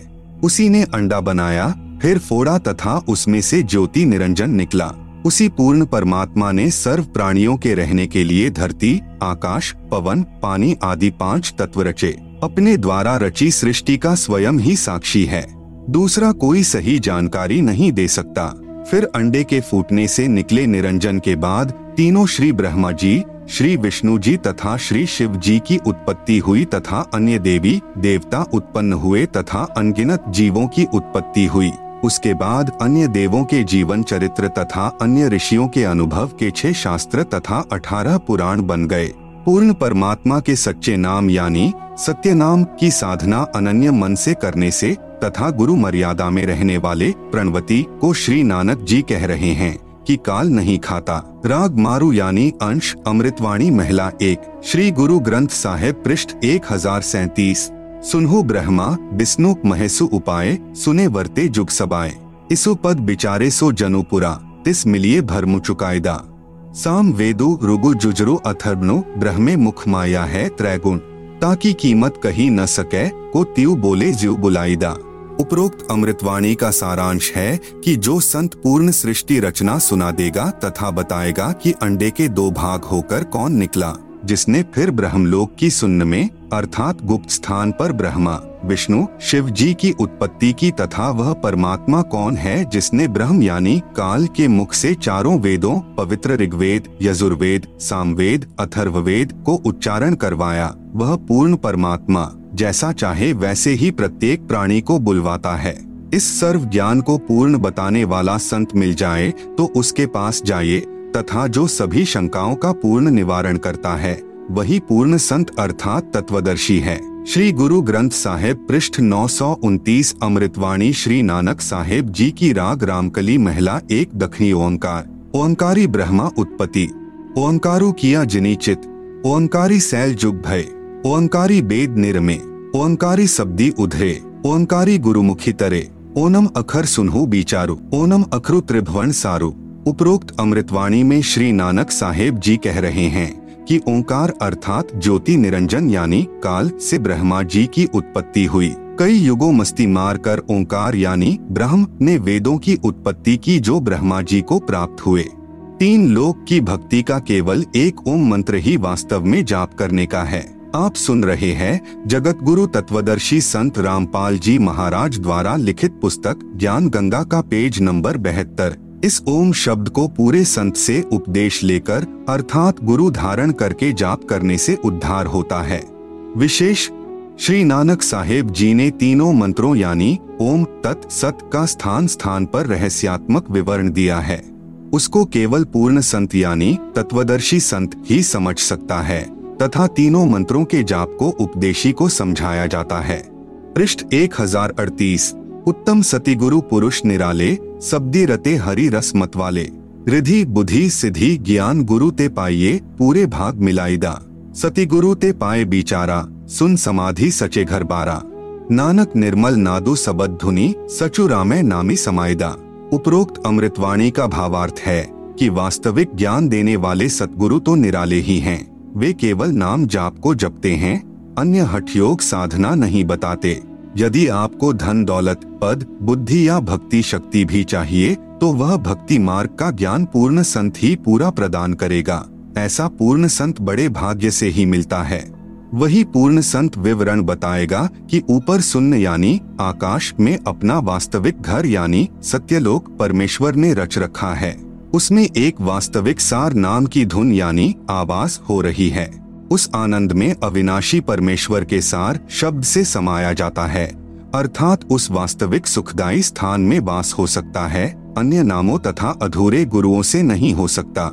उसी ने अंडा बनाया, फिर फोड़ा तथा उसमें से ज्योति निरंजन निकला। उसी पूर्ण परमात्मा ने सर्व प्राणियों के रहने के लिए धरती, आकाश, पवन, पानी आदि पांच तत्व रचे। अपने द्वारा रची सृष्टि का स्वयं ही साक्षी है, दूसरा कोई सही जानकारी नहीं दे सकता। फिर अंडे के फूटने से निकले निरंजन के बाद तीनों श्री ब्रह्मा जी, श्री विष्णु जी तथा श्री शिव जी की उत्पत्ति हुई तथा अन्य देवी देवता उत्पन्न हुए तथा अनगिनत जीवों की उत्पत्ति हुई। उसके बाद अन्य देवों के जीवन चरित्र तथा अन्य ऋषियों के अनुभव के छह शास्त्र तथा अठारह पुराण बन गए। पूर्ण परमात्मा के सच्चे नाम यानी सत्य नाम की साधना अनन्य मन से करने से तथा गुरु मर्यादा में रहने वाले प्रणवती को श्री नानक जी कह रहे हैं कि काल नहीं खाता। राग मारू यानी अंश अमृतवाणी महिला एक, श्री गुरु ग्रंथ साहेब पृष्ठ एक हजार सैतीस। सुनहु ब्रह्मा विष्णु महेशु उपाय, सुने वर्ते जुग सबाए, इसु पद बिचारे सो जनुपुरा, तिस मिलिए भरमु चुकायदा। साम वेदु रुगु जुजरु अथर्वनु, ब्रह्मे मुख माया है त्रैगुण, ताकि कीमत कही न सके, को त्यू बोले ज्यू बुलाईदा। उपरोक्त अमृतवाणी का सारांश है कि जो संत पूर्ण सृष्टि रचना सुना देगा तथा बताएगा कि अंडे के दो भाग होकर कौन निकला, जिसने फिर ब्रह्मलोक की सुन्न में अर्थात गुप्त स्थान पर ब्रह्मा, विष्णु, शिव जी की उत्पत्ति की तथा वह परमात्मा कौन है जिसने ब्रह्म यानी काल के मुख से चारों वेदों पवित्र ऋग्वेद, यजुर्वेद, सामवेद, अथर्ववेद को उच्चारण करवाया। वह पूर्ण परमात्मा जैसा चाहे वैसे ही प्रत्येक प्राणी को बुलवाता है। इस सर्व ज्ञान को पूर्ण बताने वाला संत मिल जाए तो उसके पास जाइए तथा जो सभी शंकाओं का पूर्ण निवारण करता है वही पूर्ण संत अर्थात तत्वदर्शी है। श्री गुरु ग्रंथ साहेब पृष्ठ नौ सौ उनतीस अमृतवाणी श्री नानक साहेब जी की राग रामकली महिला एक दक्षिणी ओंकार, ओंकारी ब्रह्मा उत्पत्ति, ओंकारू किया जिनी चित, ओंकारी सैल जुग भय, ओंकारी वेद निर्मे, ओंकारी शब्दी उधरे, ओंकारी गुरुमुखी तरे, ओनम अखर सुनहु बिचारू, ओनम अखरु त्रिभुवन सारू। उपरोक्त अमृतवाणी में श्री नानक साहेब जी कह रहे हैं कि ओंकार अर्थात ज्योति निरंजन यानी काल से ब्रह्मा जी की उत्पत्ति हुई। कई युगों मस्ती मार कर ओंकार यानी ब्रह्म ने वेदों की उत्पत्ति की जो ब्रह्मा जी को प्राप्त हुए। तीन लोक की भक्ति का केवल एक ओम मंत्र ही वास्तव में जाप करने का है। आप सुन रहे हैं जगत गुरु तत्वदर्शी संत रामपाल जी महाराज द्वारा लिखित पुस्तक ज्ञान गंगा का पेज नंबर बहत्तर। इस ओम शब्द को पूरे संत से उपदेश लेकर अर्थात गुरु धारण करके जाप करने से उद्धार होता है। विशेष श्री नानक साहेब जी ने तीनों मंत्रों यानी ओम, तत्, सत का स्थान स्थान पर रहस्यात्मक विवरण दिया है। उसको केवल पूर्ण संत यानी तत्वदर्शी संत ही समझ सकता है तथा तीनों मंत्रों के जाप को उपदेशी को समझाया जाता है। पृष्ठ एक हजार अड़तीस। उत्तम सतिगुरु पुरुष निराले, शब्दी रते हरि रस मत वाले, रिधि बुद्धि सिद्धि ज्ञान गुरु ते पाइये, पूरे भाग मिलाईदा। सतिगुरु ते पाए बिचारा, सुन समाधि सचे घर बारा, नानक निर्मल नादु सबद धुनी, सचु रामे नामी समायदा। उपरोक्त अमृतवाणी का भावार्थ है कि वास्तविक ज्ञान देने वाले सतगुरु तो निराले ही हैं। वे केवल नाम जाप को जपते हैं, अन्य हठयोग साधना नहीं बताते। यदि आपको धन दौलत, पद, बुद्धि या भक्ति शक्ति भी चाहिए तो वह भक्ति मार्ग का ज्ञान पूर्ण संत ही पूरा प्रदान करेगा। ऐसा पूर्ण संत बड़े भाग्य से ही मिलता है। वही पूर्ण संत विवरण बताएगा कि ऊपर शून्य यानी आकाश में अपना वास्तविक घर यानी सत्यलोक परमेश्वर ने रच रखा है। उसमें एक वास्तविक सार नाम की धुन यानी आवाज हो रही है। उस आनंद में अविनाशी परमेश्वर के सार शब्द से समाया जाता है, अर्थात उस वास्तविक सुखदायी स्थान में वास हो सकता है, अन्य नामों तथा अधूरे गुरुओं से नहीं हो सकता।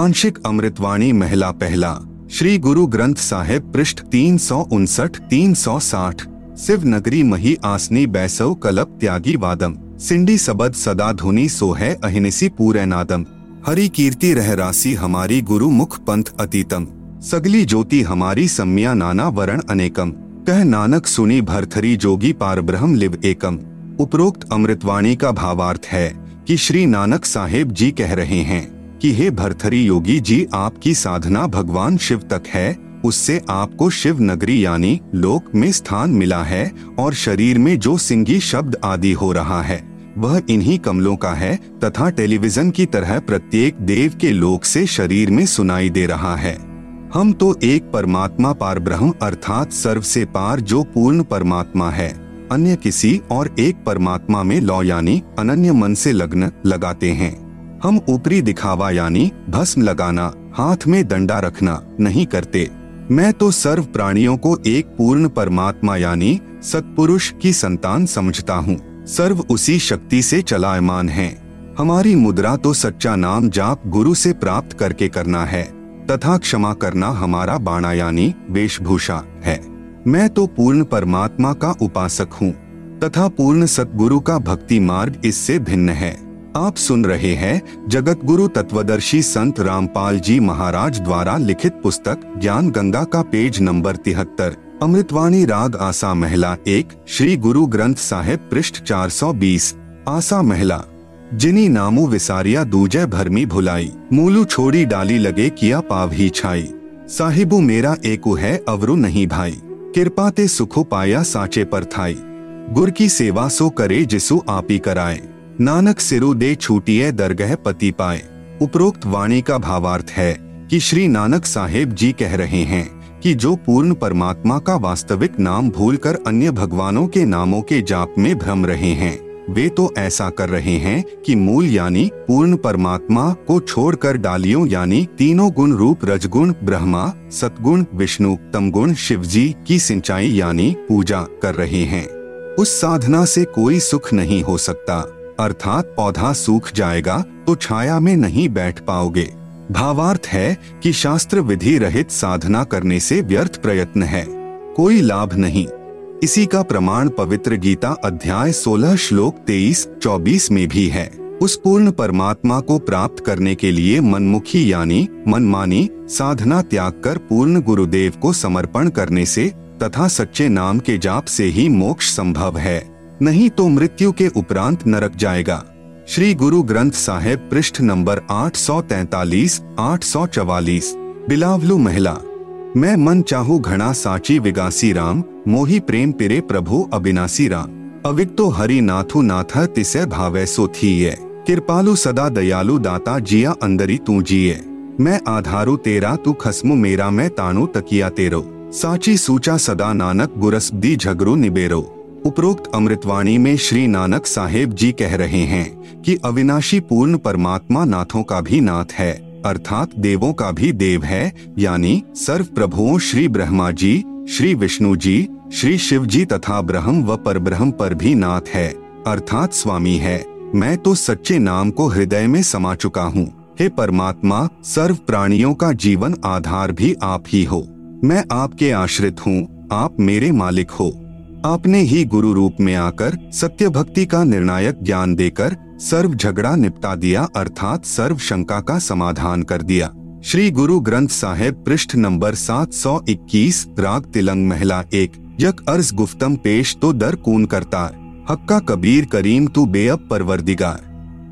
आंशिक अमृतवाणी महिला पहला, श्री गुरु ग्रंथ साहेब पृष्ठ तीन सौ उनसठ तीन सौ साठ। शिव नगरी मही आसनी बैसव कलप त्यागी वादम, सिंडी सबद सदा धुनी सोहे अहिनिसी पूरे नादम, हरि कीर्ति रह रासी हमारी गुरु मुख पंथ अतीतम, सगली ज्योति हमारी सम्या नाना वरण अनेकम, कह नानक सुनी भरथरी जोगी पारब्रह्म लिव एकम। उपरोक्त अमृतवाणी का भावार्थ है कि श्री नानक साहेब जी कह रहे हैं कि हे भर्तृहरि योगी जी, आपकी साधना भगवान शिव तक है, उससे आपको शिव नगरी यानी लोक में स्थान मिला है और शरीर में जो सिंगी शब्द आदि हो रहा है वह इन्हीं कमलों का है तथा टेलीविजन की तरह प्रत्येक देव के लोक से शरीर में सुनाई दे रहा है। हम तो एक परमात्मा पार ब्रह्म अर्थात सर्व से पार जो पूर्ण परमात्मा है, अन्य किसी और एक परमात्मा में लौ यानी अनन्य मन से लग्न लगाते हैं। हम ऊपरी दिखावा यानी भस्म लगाना, हाथ में डंडा रखना नहीं करते। मैं तो सर्व प्राणियों को एक पूर्ण परमात्मा यानी सतपुरुष की संतान समझता हूँ। सर्व उसी शक्ति से चलायमान है। हमारी मुद्रा तो सच्चा नाम जाप गुरु से प्राप्त करके करना है तथा क्षमा करना हमारा बाणा यानी वेशभूषा है। मैं तो पूर्ण परमात्मा का उपासक हूँ तथा पूर्ण सतगुरु का भक्ति मार्ग इससे भिन्न है। आप सुन रहे हैं जगत गुरु तत्वदर्शी संत रामपाल जी महाराज द्वारा लिखित पुस्तक ज्ञान गंगा का पेज नंबर तिहत्तर, अमृतवाणी राग आसा महिला एक, श्री गुरु ग्रंथ साहेब पृष्ठ चार सौ बीस। आसा महिला जिनी नामु विसारिया दूजे भरमी भुलाई, मूलू छोड़ी डाली लगे किया पावही छाई। साहिबू मेरा एकु है अवरु नहीं भाई, कृपा ते सुखो पाया साचे पर थाई। गुर की सेवा सो करे जिसु आपी कराए, नानक सिरु दे छूटिए दरगह पति पाए। उपरोक्त वाणी का भावार्थ है कि श्री नानक साहेब जी कह रहे हैं कि जो पूर्ण परमात्मा का वास्तविक नाम भूलकर अन्य भगवानों के नामों के जाप में भ्रम रहे हैं, वे तो ऐसा कर रहे हैं कि मूल यानी पूर्ण परमात्मा को छोड़कर डालियों यानी तीनों गुण रूप रजगुण ब्रह्मा, सतगुण विष्णु, तमगुण शिवजी की सिंचाई यानी पूजा कर रहे हैं। उस साधना से कोई सुख नहीं हो सकता, अर्थात पौधा सूख जाएगा तो छाया में नहीं बैठ पाओगे। भावार्थ है कि शास्त्र विधि रहित साधना करने से व्यर्थ प्रयत्न है, कोई लाभ नहीं। इसी का प्रमाण पवित्र गीता अध्याय सोलह श्लोक तेईस चौबीस में भी है। उस पूर्ण परमात्मा को प्राप्त करने के लिए मनमुखी यानी मनमानी साधना त्याग कर पूर्ण गुरुदेव को समर्पण करने से तथा सच्चे नाम के जाप से ही मोक्ष संभव है, नहीं तो मृत्यु के उपरांत नरक जाएगा। श्री गुरु ग्रंथ साहेब पृष्ठ नंबर आठ सौ तैतालीस आठ सौ चवालीस। बिलावलू महिला मैं मन चाहू घना साची विगासी राम, मोही प्रेम पिरे प्रभु अविनाशी राम। अविक्तो हरि नाथु नाथ तिसे भावे सो थीये, कृपालु सदा दयालु दाता जिया अंदरी तू जिये। मैं आधारू तेरा तू खसमु मेरा, मैं ताणु तकिया तेरो। साची सूचा सदा नानक गुरस दी झगरू निबेरो। उपरोक्त अमृतवाणी में श्री नानक साहेब जी कह रहे हैं कि अविनाशी पूर्ण परमात्मा नाथों का भी नाथ है, अर्थात देवों का भी देव है, यानी सर्व प्रभुओं श्री ब्रह्मा जी, श्री विष्णु जी, श्री शिव जी तथा ब्रह्म व परब्रह्म पर भी नाथ है, अर्थात स्वामी है। मैं तो सच्चे नाम को हृदय में समा चुका हूँ। हे परमात्मा, सर्व प्राणियों का जीवन आधार भी आप ही हो। मैं आपके आश्रित हूँ, आप मेरे मालिक हो। आपने ही गुरु रूप में आकर सत्य भक्ति का निर्णायक ज्ञान देकर सर्व झगड़ा निपटा दिया, अर्थात सर्व शंका का समाधान कर दिया। श्री गुरु ग्रंथ साहेब पृष्ठ नंबर सात सौ इक्कीस, राग तिलंग महिला एक, यक अर्ज गुफ्तम पेश तो दर कून करता, हक्का कबीर करीम तू बेअब परवरदिगार,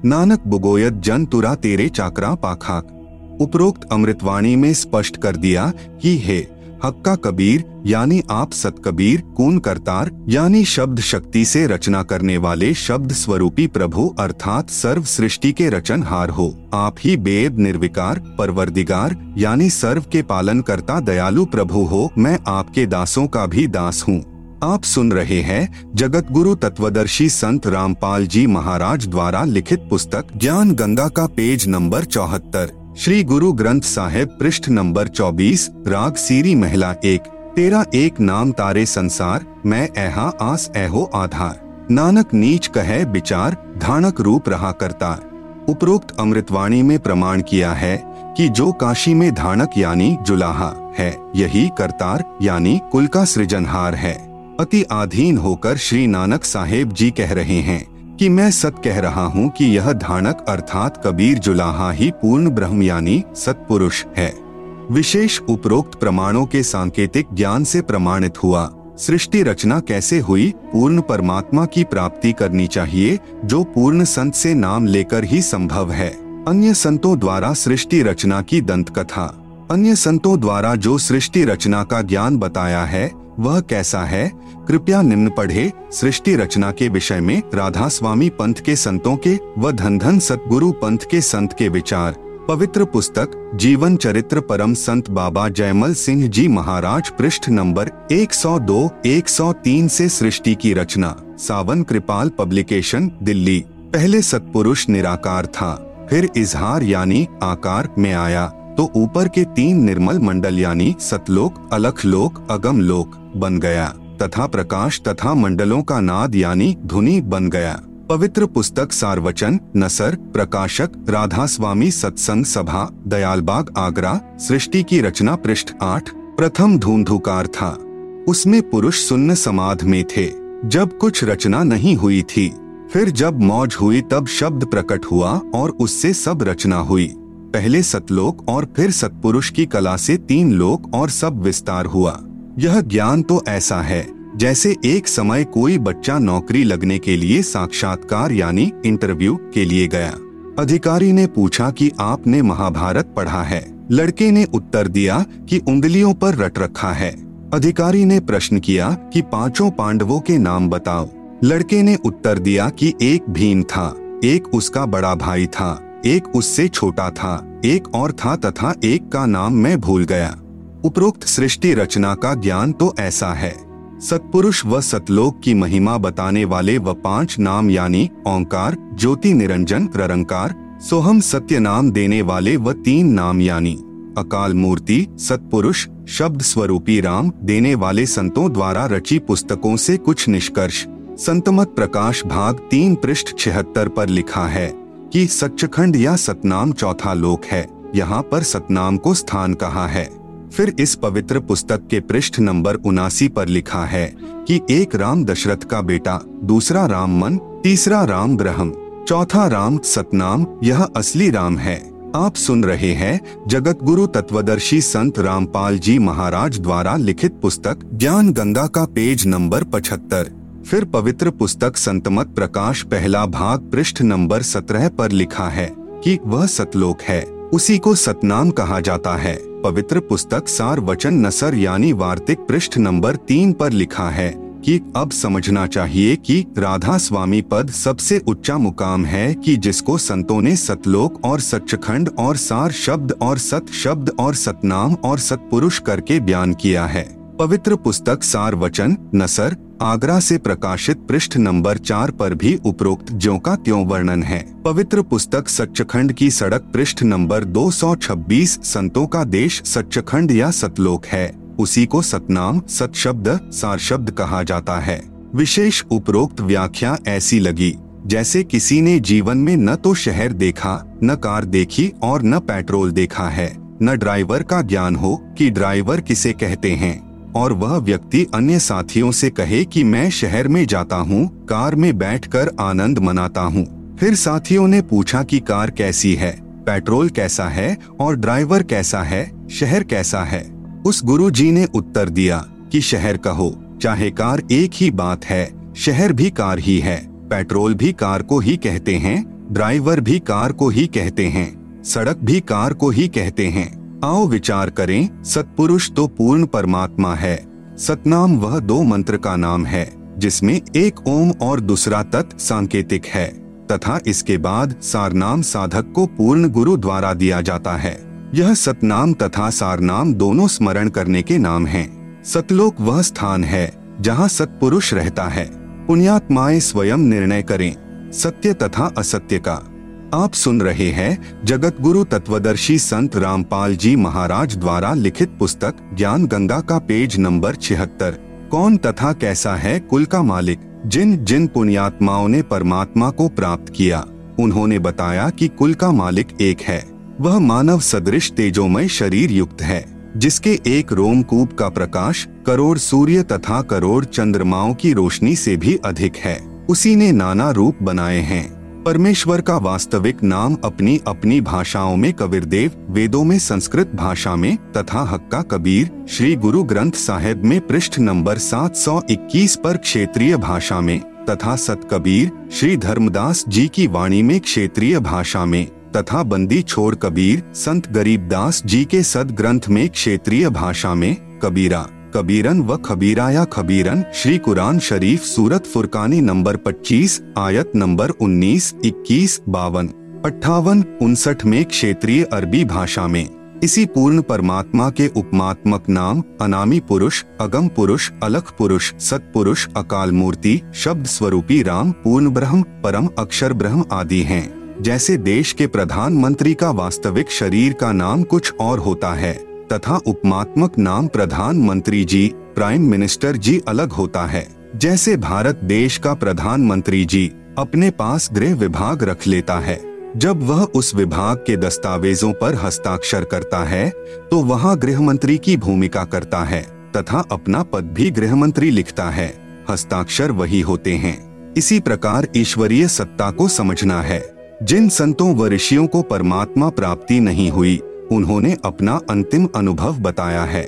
नानक बुगोयत जन तुरा तेरे चाकरा पाखाक। उपरोक्त अमृतवाणी में स्पष्ट कर दिया कि हे हक्का कबीर यानी आप सतकबीर, कून करतार यानी शब्द शक्ति से रचना करने वाले शब्द स्वरूपी प्रभु अर्थात सर्व सृष्टि के रचनहार हो। आप ही बेद निर्विकार परवरदिगार यानी सर्व के पालन करता दयालु प्रभु हो। मैं आपके दासों का भी दास हूँ। आप सुन रहे हैं जगत गुरु तत्वदर्शी संत रामपाल जी महाराज द्वारा लिखित पुस्तक ज्ञान गंगा का पेज नंबर चौहत्तर, श्री गुरु ग्रंथ साहेब पृष्ठ नंबर चौबीस, राग सीरी महिला एक, तेरा एक नाम तारे संसार, मैं ऐहा आस ऐहो आधार, नानक नीच कहे विचार, धानक रूप रहा करतार। उपरोक्त अमृतवाणी में प्रमाण किया है कि जो काशी में धानक यानी जुलाहा है, यही करतार यानी कुल का सृजनहार है। अति आधीन होकर श्री नानक साहेब जी कह रहे हैं कि मैं सत कह रहा हूँ कि यह धानक अर्थात कबीर जुलाहा ही पूर्ण ब्रह्म यानी सतपुरुष है। विशेष उपरोक्त प्रमाणों के सांकेतिक ज्ञान से प्रमाणित हुआ सृष्टि रचना कैसे हुई, पूर्ण परमात्मा की प्राप्ति करनी चाहिए जो पूर्ण संत से नाम लेकर ही संभव है। अन्य संतों द्वारा सृष्टि रचना की दंतकथा, अन्य संतों द्वारा जो सृष्टि रचना का ज्ञान बताया है वह कैसा है, कृपया निम्न पढ़े। सृष्टि रचना के विषय में राधा स्वामी पंथ के संतों के व धन धन सतगुरु पंथ के संत के विचार, पवित्र पुस्तक जीवन चरित्र परम संत बाबा जयमल सिंह जी महाराज, पृष्ठ नंबर एक सौ दो एक सौ तीन से सृष्टि की रचना, सावन कृपाल पब्लिकेशन, दिल्ली। पहले सतपुरुष निराकार था, फिर इजहार यानी आकार में आया, तो ऊपर के तीन निर्मल मंडल यानी सतलोक, अलख लोक, अगम लोक बन गया, तथा प्रकाश तथा मंडलों का नाद यानी धुनी बन गया। पवित्र पुस्तक सारवचन, नसर, प्रकाशक, राधा स्वामी सत्संग सभा, दयालबाग, आगरा। सृष्टि की रचना पृष्ठ आठ। प्रथम धूमधुकार था, उसमें पुरुष सुन्न समाध में थे जब कुछ रचना नहीं हुई थी, फिर जब मौज हुई तब शब्द प्रकट हुआ और उससे सब रचना हुई। पहले सतलोक और फिर सतपुरुष की कला से तीन लोक और सब विस्तार हुआ। यह ज्ञान तो ऐसा है जैसे एक समय कोई बच्चा नौकरी लगने के लिए साक्षात्कार यानी इंटरव्यू के लिए गया। अधिकारी ने पूछा कि आपने महाभारत पढ़ा है, लड़के ने उत्तर दिया कि उंगलियों पर रट रखा है। अधिकारी ने प्रश्न किया कि पांचों पांडवों के नाम बताओ, लड़के ने उत्तर दिया कि एक भीम था, एक उसका बड़ा भाई था, एक उससे छोटा था, एक और था तथा एक का नाम मैं भूल गया। उपरोक्त सृष्टि रचना का ज्ञान तो ऐसा है। सतपुरुष व सतलोक की महिमा बताने वाले व पांच नाम यानी ओंकार, ज्योति, निरंजन, निरंकार, सोहम सत्य नाम देने वाले व तीन नाम यानी अकाल मूर्ति, सतपुरुष, शब्द स्वरूपी राम देने वाले संतों द्वारा रची पुस्तकों से कुछ निष्कर्ष। संतमत प्रकाश भाग तीन पृष्ठ छिहत्तर पर लिखा है कि सचखंड या सतनाम चौथा लोक है, यहाँ पर सतनाम को स्थान कहा है। फिर इस पवित्र पुस्तक के पृष्ठ नंबर उनासी पर लिखा है कि एक राम दशरथ का बेटा, दूसरा राम मन, तीसरा राम ब्रह्म, चौथा राम सतनाम, यह असली राम है। आप सुन रहे हैं जगत गुरु तत्वदर्शी संत रामपाल जी महाराज द्वारा लिखित पुस्तक ज्ञान गंगा का पेज नंबर पचहत्तर। फिर पवित्र पुस्तक संतमत प्रकाश पहला भाग पृष्ठ नंबर सत्रह पर लिखा है कि वह सतलोक है, उसी को सतनाम कहा जाता है। पवित्र पुस्तक सार वचन नसर यानी वार्तिक पृष्ठ नंबर तीन पर लिखा है कि अब समझना चाहिए कि राधा स्वामी पद सबसे उच्चा मुकाम है कि जिसको संतों ने सतलोक और सचखंड और सार शब्द और सत शब्द और सतनाम और सतपुरुष करके बयान किया है। पवित्र पुस्तक सार वचन नसर आगरा से प्रकाशित पृष्ठ नंबर चार पर भी उपरोक्त ज्यों का त्यों वर्णन है। पवित्र पुस्तक सचखंड की सड़क पृष्ठ नंबर दो सौ छब्बीस संतों का देश सचखंड या सतलोक है, उसी को सतनाम, सत शब्द, सार शब्द कहा जाता है। विशेष उपरोक्त व्याख्या ऐसी लगी जैसे किसी ने जीवन में न तो शहर देखा, न कार देखी और न पेट्रोल देखा है, न ड्राइवर का ज्ञान हो कि ड्राइवर किसे कहते हैं, और वह व्यक्ति अन्य साथियों से कहे कि मैं शहर में जाता हूँ, कार में बैठकर आनंद मनाता हूँ। फिर साथियों ने पूछा कि कार कैसी है, पेट्रोल कैसा है और ड्राइवर कैसा है, शहर कैसा है। उस गुरुजी ने उत्तर दिया कि शहर कहो, चाहे कार, एक ही बात है, शहर भी कार ही है, पेट्रोल भी कार को ही कहते हैं, ड्राइवर भी कार को ही कहते हैं, सड़क भी कार को ही कहते हैं। आओ विचार करें, सतपुरुष तो पूर्ण परमात्मा है, सतनाम वह दो मंत्र का नाम है जिसमें एक ओम और दूसरा तत् सांकेतिक है, तथा इसके बाद सारनाम साधक को पूर्ण गुरु द्वारा दिया जाता है। यह सतनाम तथा सारनाम दोनों स्मरण करने के नाम हैं। सतलोक वह स्थान है जहाँ सतपुरुष रहता है। पुण्यात्माएं स्वयं निर्णय करें सत्य तथा असत्य का। आप सुन रहे हैं जगत गुरु तत्वदर्शी संत रामपाल जी महाराज द्वारा लिखित पुस्तक ज्ञान गंगा का पेज नंबर छिहत्तर। कौन तथा कैसा है कुल का मालिक। जिन जिन पुण्यात्माओं ने परमात्मा को प्राप्त किया उन्होंने बताया कि कुल का मालिक एक है। वह मानव सदृश तेजोमय शरीर युक्त है जिसके एक रोमकूप का प्रकाश करोड़ सूर्य तथा करोड़ चंद्रमाओं की रोशनी से भी अधिक है। उसी ने नाना रूप बनाए हैं, परमेश्वर का वास्तविक नाम अपनी अपनी भाषाओं में कबीरदेव वेदों में संस्कृत भाषा में तथा हक्का कबीर श्री गुरु ग्रंथ साहेब में पृष्ठ नंबर सात सौ इक्कीस पर क्षेत्रीय भाषा में तथा सत कबीर श्री धर्मदास जी की वाणी में क्षेत्रीय भाषा में तथा बंदी छोड़ कबीर संत गरीब दास जी के सद ग्रंथ में क्षेत्रीय भाषा में कबीरा कबीरन व खबीरा या खबीरन श्री कुरान शरीफ सूरत फुरकानी नंबर पच्चीस आयत नंबर उन्नीस, इक्कीस, बावन, अट्ठावन, उनसठ में क्षेत्रीय अरबी भाषा में। इसी पूर्ण परमात्मा के उपमात्मक नाम अनामी पुरुष, अगम पुरुष, अलख पुरुष, सत पुरुष, अकाल मूर्ति, शब्द स्वरूपी राम, पूर्ण ब्रह्म, परम अक्षर ब्रह्म आदि हैं। जैसे देश के प्रधानमंत्री का वास्तविक शरीर का नाम कुछ और होता है तथा उपमात्मक नाम प्रधानमंत्री जी, प्राइम मिनिस्टर जी अलग होता है। जैसे भारत देश का प्रधानमंत्री जी अपने पास गृह विभाग रख लेता है, जब वह उस विभाग के दस्तावेजों पर हस्ताक्षर करता है तो वहाँ गृह मंत्री की भूमिका करता है तथा अपना पद भी गृह मंत्री लिखता है, हस्ताक्षर वही होते हैं। इसी प्रकार ईश्वरीय सत्ता को समझना है। जिन संतों व ऋषियों को परमात्मा प्राप्ति नहीं हुई, उन्होंने अपना अंतिम अनुभव बताया है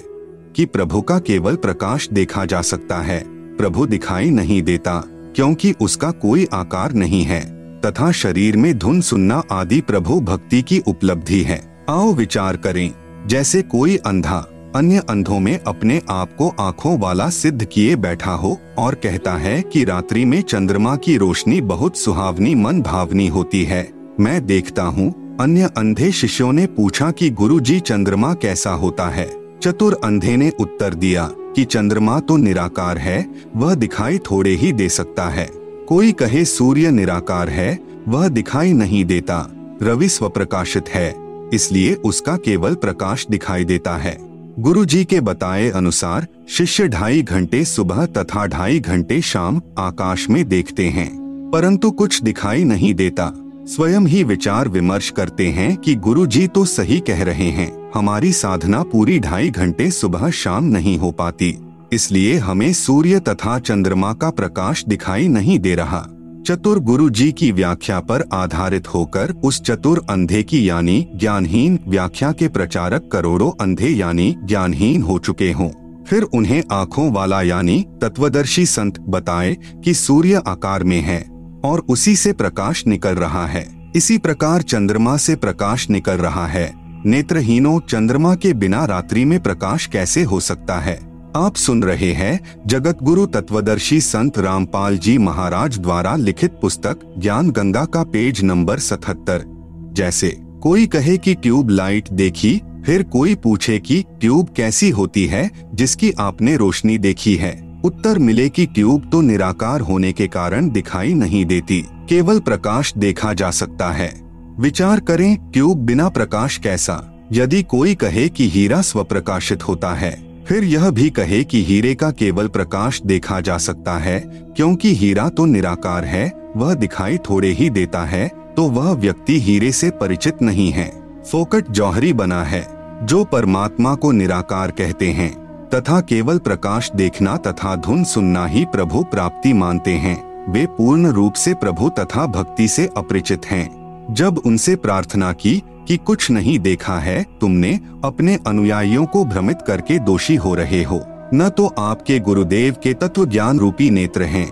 कि प्रभु का केवल प्रकाश देखा जा सकता है, प्रभु दिखाई नहीं देता क्योंकि उसका कोई आकार नहीं है तथा शरीर में धुन सुनना आदि प्रभु भक्ति की उपलब्धि है। आओ विचार करें, जैसे कोई अंधा अन्य अंधों में अपने आप को आँखों वाला सिद्ध किए बैठा हो और कहता है कि रात्रि में चंद्रमा की रोशनी बहुत सुहावनी मन भावनी होती है, मैं देखता हूँ। अन्य अंधे शिष्यों ने पूछा कि गुरुजी चंद्रमा कैसा होता है? चतुर अंधे ने उत्तर दिया कि चंद्रमा तो निराकार है, वह दिखाई थोड़े ही दे सकता है। कोई कहे सूर्य निराकार है, वह दिखाई नहीं देता, रवि स्वप्रकाशित है, इसलिए उसका केवल प्रकाश दिखाई देता है। गुरुजी के बताए अनुसार शिष्य ढाई घंटे सुबह तथा ढाई घंटे शाम आकाश में देखते हैं, परंतु कुछ दिखाई नहीं देता। स्वयं ही विचार विमर्श करते हैं कि गुरुजी तो सही कह रहे हैं, हमारी साधना पूरी ढाई घंटे सुबह शाम नहीं हो पाती, इसलिए हमें सूर्य तथा चंद्रमा का प्रकाश दिखाई नहीं दे रहा। चतुर गुरुजी की व्याख्या पर आधारित होकर उस चतुर अंधे की यानी ज्ञानहीन व्याख्या के प्रचारक करोड़ों अंधे यानी ज्ञानहीन हो चुके हों, फिर उन्हें आँखों वाला यानी तत्वदर्शी संत बताए कि सूर्य आकार में है और उसी से प्रकाश निकल रहा है। इसी प्रकार चंद्रमा से प्रकाश निकल रहा है। नेत्रहीनों, चंद्रमा के बिना रात्रि में प्रकाश कैसे हो सकता है? आप सुन रहे हैं जगत गुरु तत्वदर्शी संत रामपाल जी महाराज द्वारा लिखित पुस्तक ज्ञान गंगा का पेज नंबर सतहत्तर। जैसे कोई कहे कि ट्यूब लाइट देखी, फिर कोई पूछे कि ट्यूब कैसी होती है जिसकी आपने रोशनी देखी है, उत्तर मिले कि ट्यूब तो निराकार होने के कारण दिखाई नहीं देती, केवल प्रकाश देखा जा सकता है। विचार करें, ट्यूब बिना प्रकाश कैसा? यदि कोई कहे कि हीरा स्वप्रकाशित होता है, फिर यह भी कहे कि हीरे का केवल प्रकाश देखा जा सकता है क्योंकि हीरा तो निराकार है, वह दिखाई थोड़े ही देता है, तो वह व्यक्ति हीरे से परिचित नहीं है। फोकट जौहरी बना है, जो परमात्मा को निराकार कहते हैं तथा केवल प्रकाश देखना तथा धुन सुनना ही प्रभु प्राप्ति मानते हैं। वे पूर्ण रूप से प्रभु तथा भक्ति से अपरिचित हैं। जब उनसे प्रार्थना की कि कुछ नहीं देखा है तुमने, अपने अनुयायियों को भ्रमित करके दोषी हो रहे हो, न तो आपके गुरुदेव के तत्व ज्ञान रूपी नेत्र हैं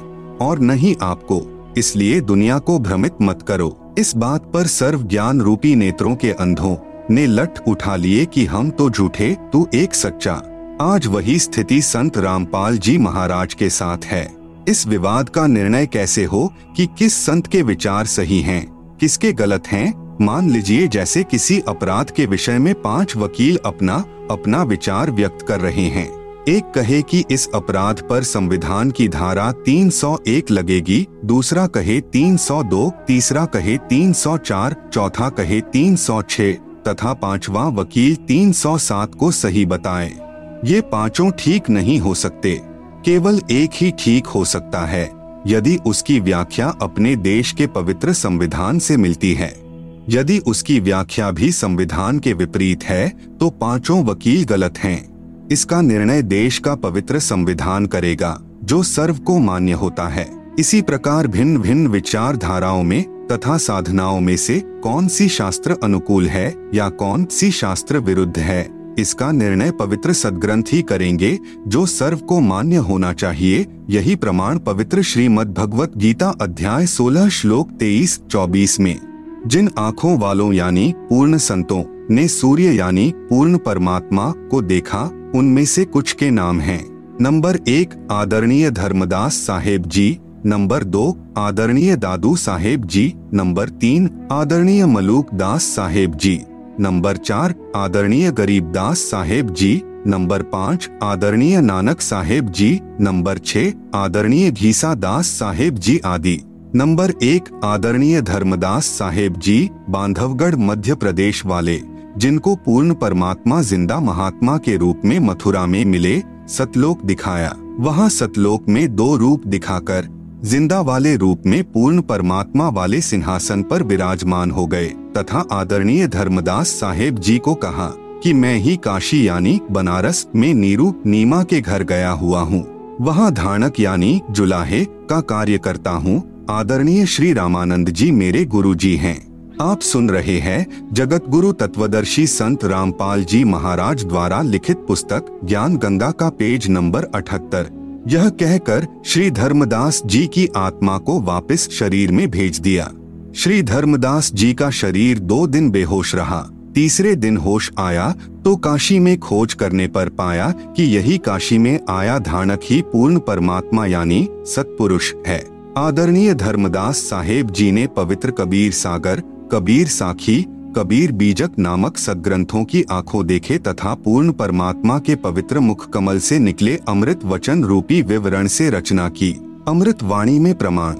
और न ही आपको, इसलिए दुनिया को भ्रमित मत करो। इस बात पर सर्व ज्ञान रूपी नेत्रों के अंधों ने लठ उठा लिए कि हम तो झूठे, तू एक सच्चा। आज वही स्थिति संत रामपाल जी महाराज के साथ है। इस विवाद का निर्णय कैसे हो कि किस संत के विचार सही हैं, किसके गलत हैं? मान लीजिए जैसे किसी अपराध के विषय में पांच वकील अपना अपना विचार व्यक्त कर रहे हैं। एक कहे कि इस अपराध पर संविधान की धारा तीन सौ एक लगेगी, दूसरा कहे तीन सौ दो, तीसरा कहे तीन सौ चार, चौथा कहे तीन सौ छह तथा पांचवा वकील तीन सौ सात को सही बताए। ये पांचों ठीक नहीं हो सकते, केवल एक ही ठीक हो सकता है यदि उसकी व्याख्या अपने देश के पवित्र संविधान से मिलती है। यदि उसकी व्याख्या भी संविधान के विपरीत है तो पांचों वकील गलत हैं। इसका निर्णय देश का पवित्र संविधान करेगा, जो सर्व को मान्य होता है। इसी प्रकार भिन्न भिन्न विचारधाराओं में तथा साधनाओं में से कौन सी शास्त्र अनुकूल है या कौन सी शास्त्र विरुद्ध है, इसका निर्णय पवित्र सद्ग्रंथ ही करेंगे जो सर्व को मान्य होना चाहिए। यही प्रमाण पवित्र श्रीमद् भगवत गीता अध्याय सोलह श्लोक तेईस चौबीस में जिन आँखों वालों यानी पूर्ण संतों ने सूर्य यानी पूर्ण परमात्मा को देखा, उनमें से कुछ के नाम हैं। नंबर एक आदरणीय धर्मदास साहेब जी, नंबर दो आदरणीय दादू साहेब जी, नंबर तीन आदरणीय मलूक दास साहेब जी, नंबर चार आदरणीय गरीब दास साहेब जी, नंबर पाँच आदरणीय नानक साहेब जी, नंबर छह आदरणीय घीसा दास साहेब जी आदि। नंबर एक आदरणीय धर्मदास साहेब जी बांधवगढ़ मध्य प्रदेश वाले, जिनको पूर्ण परमात्मा जिंदा महात्मा के रूप में मथुरा में मिले, सतलोक दिखाया। वहाँ सतलोक में दो रूप दिखाकर जिंदा वाले रूप में पूर्ण परमात्मा वाले सिंहासन पर विराजमान हो गए तथा आदरणीय धर्मदास साहेब जी को कहा कि मैं ही काशी यानी बनारस में नीरू नीमा के घर गया हुआ हूँ, वहाँ धानक यानी जुलाहे का कार्य करता हूँ। आदरणीय श्री रामानंद जी मेरे गुरु जी हैं। आप सुन रहे हैं जगत गुरु तत्वदर्शी संत रामपाल जी महाराज द्वारा लिखित पुस्तक ज्ञान गंगा का पेज नंबर अठहत्तर। यह कहकर श्री धर्मदास जी की आत्मा को वापस शरीर में भेज दिया। श्री धर्मदास जी का शरीर दो दिन बेहोश रहा। तीसरे दिन होश आया तो काशी में खोज करने पर पाया कि यही काशी में आया धानक ही पूर्ण परमात्मा यानी सतपुरुष है। आदरणीय धर्मदास साहेब जी ने पवित्र कबीर सागर, कबीर साखी, कबीर बीजक नामक सदग्रंथों की आंखों देखे तथा पूर्ण परमात्मा के पवित्र मुख कमल से निकले अमृत वचन रूपी विवरण से रचना की। अमृत वाणी में प्रमाण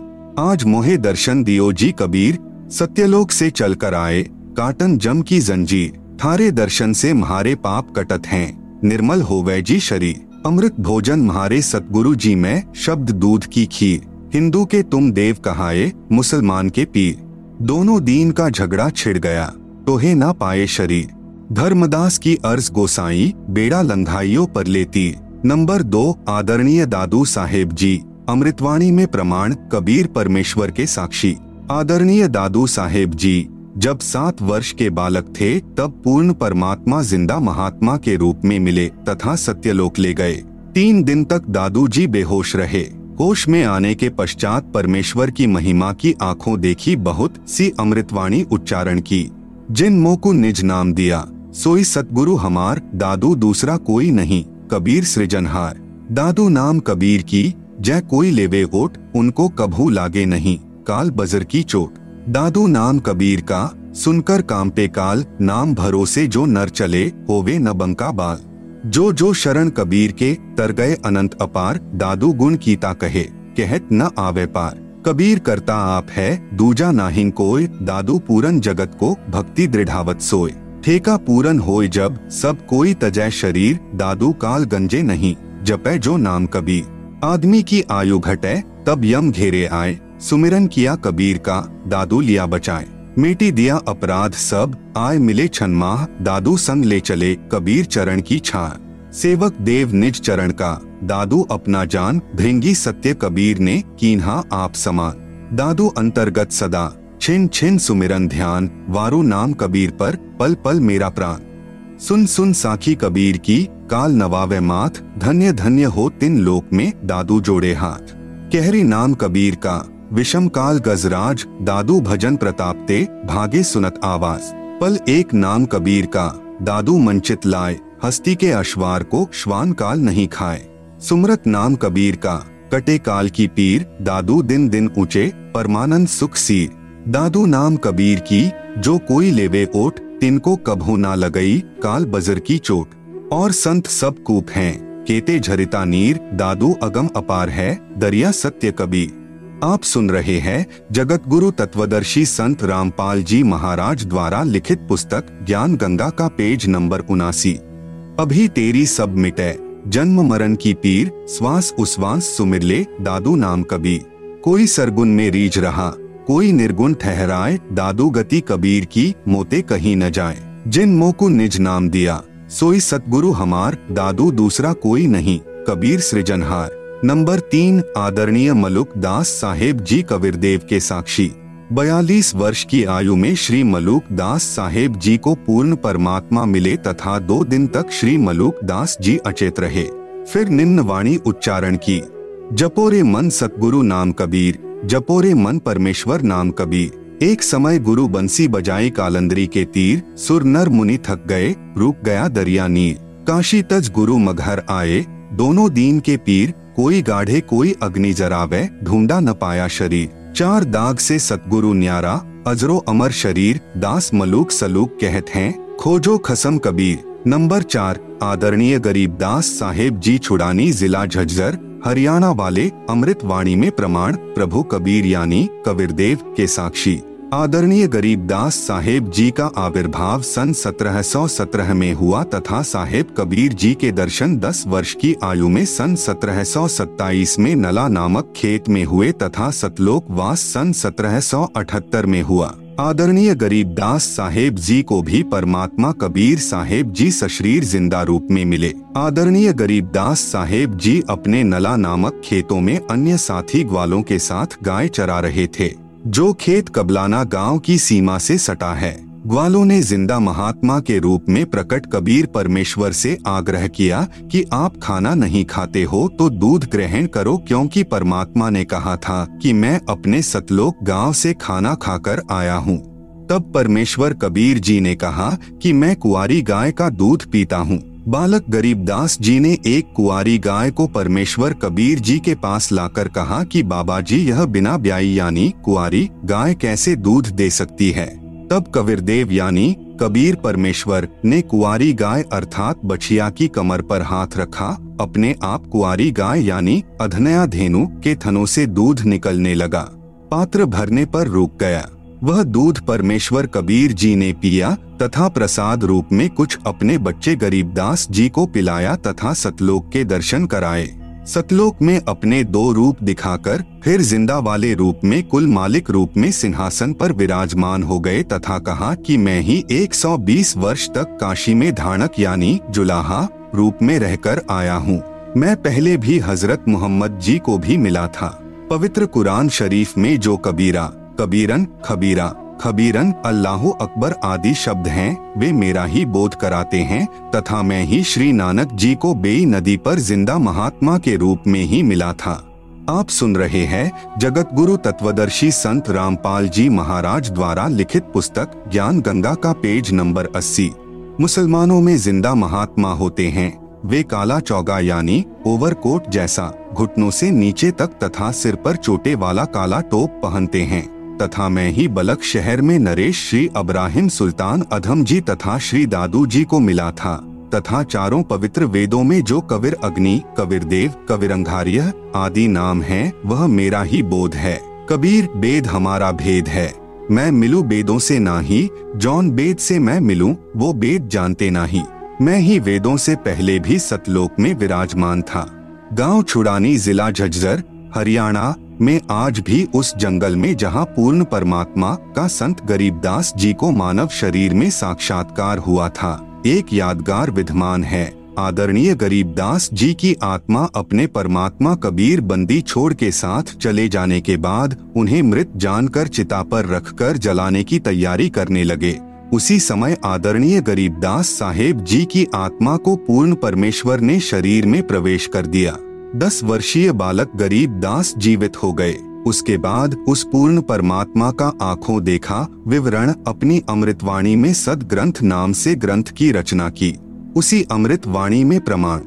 आज मोहे दर्शन दियो जी कबीर, सत्यलोक से चल कर आए काटन जम की जंजीर, थारे दर्शन से म्हारे पाप कटत हैं, निर्मल होवे जी शरीर, अमृत भोजन म्हारे सतगुरु जी में, शब्द दूध की खीर, हिंदू के तुम देव कहाए मुसलमान के पीर, दोनों दीन का झगड़ा छिड़ गया तो हे ना पाए शरीर, धर्मदास की अर्ज गोसाई बेड़ा लंघाइयों पर लेती। नंबर दो आदरणीय दादू साहेब जी अमृतवाणी में प्रमाण कबीर परमेश्वर के साक्षी। आदरणीय दादू साहेब जी जब सात वर्ष के बालक थे तब पूर्ण परमात्मा जिंदा महात्मा के रूप में मिले तथा सत्यलोक ले गए। तीन दिन तक दादू जी बेहोश रहे। होश में आने के पश्चात परमेश्वर की महिमा की आंखों देखी बहुत सी अमृतवाणी उच्चारण की, जिन मोह को निज नाम दिया सोई सतगुरु हमार, दादू दूसरा कोई नहीं, कबीर सृजनहार, दादू नाम कबीर की, जय कोई लेवे ओट, उनको कभू लागे नहीं काल बजर की चोट, दादू नाम कबीर का सुनकर कांपे काल, नाम भरोसे जो नर चले होवे न बंका बाल, जो जो शरण कबीर के तर गए अनंत अपार, दादू गुण कीता कहे कहत न आवे पार, कबीर करता आप है दूजा नाहिं कोय, दादू पूरन जगत को भक्ति दृढ़ावत सोय, ठेका पूरन होय जब सब कोई तजय शरीर, दादू काल गंजे नहीं जपे जो नाम कबीर, आदमी की आयु घटे तब यम घेरे आए, सुमिरन किया कबीर का दादू लिया बचाए, मिटी दिया अपराध सब आय मिले छनमाह, दादू संग ले चले कबीर चरण की छान, सेवक देव निज चरण का दादू अपना जान, भृंगी सत्य कबीर ने कीन्हा आप समान, दादू अंतर्गत सदा छिन छिन सुमिरन ध्यान, वारू नाम कबीर पर पल पल मेरा प्राण, सुन सुन साखी कबीर की काल नवावे माथ, धन्य धन्य हो तीन लोक में दादू जोड़े हाथ, कहरी नाम कबीर का विषम काल गजराज, दादू भजन प्रतापते भागे सुनत आवाज, पल एक नाम कबीर का दादू मंचित लाए, हस्ती के अश्वार को श्वान काल नहीं खाए, सुमरत नाम कबीर का कटे काल की पीर, दादू दिन दिन ऊंचे परमानंद सुख सीर, दादू नाम कबीर की जो कोई लेवे ओट, तिनको कभू ना लगई काल बजर की चोट, और संत सब कूप हैं केते झरिता नीर, दादू अगम अपार है दरिया सत्य कबीर। आप सुन रहे हैं जगत गुरु तत्वदर्शी संत रामपाल जी महाराज द्वारा लिखित पुस्तक ज्ञान गंगा का पेज नंबर उनासी। अभी तेरी सब मिटे जन्म मरण की पीर, श्वास उश्वास सुमिर ले दादू नाम कबीर, कोई सरगुन में रीझ रहा कोई निर्गुण ठहराए, दादू गति कबीर की मोते कहीं न जाए, जिन मोह को निज नाम दिया सोई सतगुरु हमार, दादू दूसरा कोई नहीं, कबीर सृजनहार। नंबर तीन आदरणीय मलूक दास साहेब जी कबीरदेव के साक्षी बयालीस वर्ष की आयु में श्री मलूक दास साहेब जी को पूर्ण परमात्मा मिले तथा दो दिन तक श्री मलूक दास जी अचेत रहे। फिर निम्न वाणी उच्चारण की, जपोरे मन सतगुरु नाम कबीर, जपोरे मन परमेश्वर नाम कबीर। एक समय गुरु बंसी बजाई कालंदरी के तीर, सुर नर मुनि थक गए, रुक गया दरिया नीर। काशी तज गुरु मघर आए, दोनों दीन के पीर, कोई गाढ़े कोई अग्नि जरावे, ढूंढा न पाया शरीर। चार दाग से सतगुरु न्यारा, अजरो अमर शरीर, दास मलूक सलूक कहत हैं, खोजो खसम कबीर। नंबर चार, आदरणीय गरीब दास साहेब जी छुड़ानी, जिला झज्जर, हरियाणा वाले, अमृत वाणी में प्रमाण, प्रभु कबीर यानी कबीरदेव के साक्षी। आदरणीय गरीब दास साहेब जी का आविर्भाव सन सत्रह सौ सत्रह में हुआ तथा साहेब कबीर जी के दर्शन दस वर्ष की आयु में सन सत्रह सौ सत्ताईस में नला नामक खेत में हुए तथा सतलोक वास सन सत्रह सौ अठहत्तर में हुआ। आदरणीय गरीब दास साहेब जी को भी परमात्मा कबीर साहेब जी सशरीर जिंदा रूप में मिले। आदरणीय गरीब दास साहेब जी अपने नला नामक खेतों में अन्य साथी ग्वालों के साथ गाय चरा रहे थे। जो खेत कबलाना गांव की सीमा से सटा है, ग्वालों ने जिंदा महात्मा के रूप में प्रकट कबीर परमेश्वर से आग्रह किया कि आप खाना नहीं खाते हो तो दूध ग्रहण करो, क्योंकि परमात्मा ने कहा था कि मैं अपने सतलोक गांव से खाना खाकर आया हूँ। तब परमेश्वर कबीर जी ने कहा कि मैं कुंवारी गाय का दूध पीता हूँ। बालक गरीब दास जी ने एक कुंवारी गाय को परमेश्वर कबीर जी के पास लाकर कहा कि बाबा जी, यह बिना ब्याई यानी कुंवारी गाय कैसे दूध दे सकती है। तब कबीरदेव यानी कबीर परमेश्वर ने कुंवारी गाय अर्थात बछिया की कमर पर हाथ रखा, अपने आप कुंवारी गाय यानी अधनया धेनु के थनों से दूध निकलने लगा, पात्र भरने पर रुक गया। वह दूध परमेश्वर कबीर जी ने पिया तथा प्रसाद रूप में कुछ अपने बच्चे गरीबदास जी को पिलाया तथा सतलोक के दर्शन कराए। सतलोक में अपने दो रूप दिखाकर फिर जिंदा वाले रूप में कुल मालिक रूप में सिंहासन पर विराजमान हो गए तथा कहा कि मैं ही एक सौ बीस वर्ष तक काशी में धानक यानी जुलाहा रूप में रहकर आया हूँ। मैं पहले भी हजरत मोहम्मद जी को भी मिला था। पवित्र कुरान शरीफ में जो कबीरा, कबीरन, खबीरा, खबीरन, अल्लाहु अकबर आदि शब्द हैं, वे मेरा ही बोध कराते हैं तथा मैं ही श्री नानक जी को बेई नदी पर जिंदा महात्मा के रूप में ही मिला था। आप सुन रहे हैं जगत गुरु तत्वदर्शी संत रामपाल जी महाराज द्वारा लिखित पुस्तक ज्ञान गंगा का पेज नंबर अस्सी। मुसलमानों में जिंदा महात्मा होते हैं, वे काला चौगा यानी ओवरकोट जैसा, घुटनों से नीचे तक तथा सिर पर चोटे वाला काला टोप पहनते हैं तथा मैं ही बलक शहर में नरेश श्री अब्राहिम सुल्तान अधम जी तथा श्री दादू जी को मिला था तथा चारों पवित्र वेदों में जो कबीर अग्नि, कबीर देव, कबीरंघार्य आदि नाम हैं, वह मेरा ही बोध है। कबीर वेद हमारा भेद है, मैं मिलूं वेदों से नाही, जौन वेद से मैं मिलूं वो वेद जानते नाही। मैं ही वेदों से पहले भी सतलोक में विराजमान था। गांव छुड़ानी, जिला झज्जर, हरियाणा मैं आज भी उस जंगल में जहां पूर्ण परमात्मा का संत गरीबदास जी को मानव शरीर में साक्षात्कार हुआ था, एक यादगार विद्यमान है। आदरणीय गरीबदास जी की आत्मा अपने परमात्मा कबीर बंदी छोड़ के साथ चले जाने के बाद उन्हें मृत जानकर चिता पर रखकर जलाने की तैयारी करने लगे। उसी समय आदरणीय गरीबदास साहेब जी की आत्मा को पूर्ण परमेश्वर ने शरीर में प्रवेश कर दिया। दस वर्षीय बालक गरीब दास जीवित हो गए। उसके बाद उस पूर्ण परमात्मा का आंखों देखा विवरण अपनी अमृतवाणी में सदग्रंथ नाम से ग्रंथ की रचना की। उसी अमृतवाणी में प्रमाण,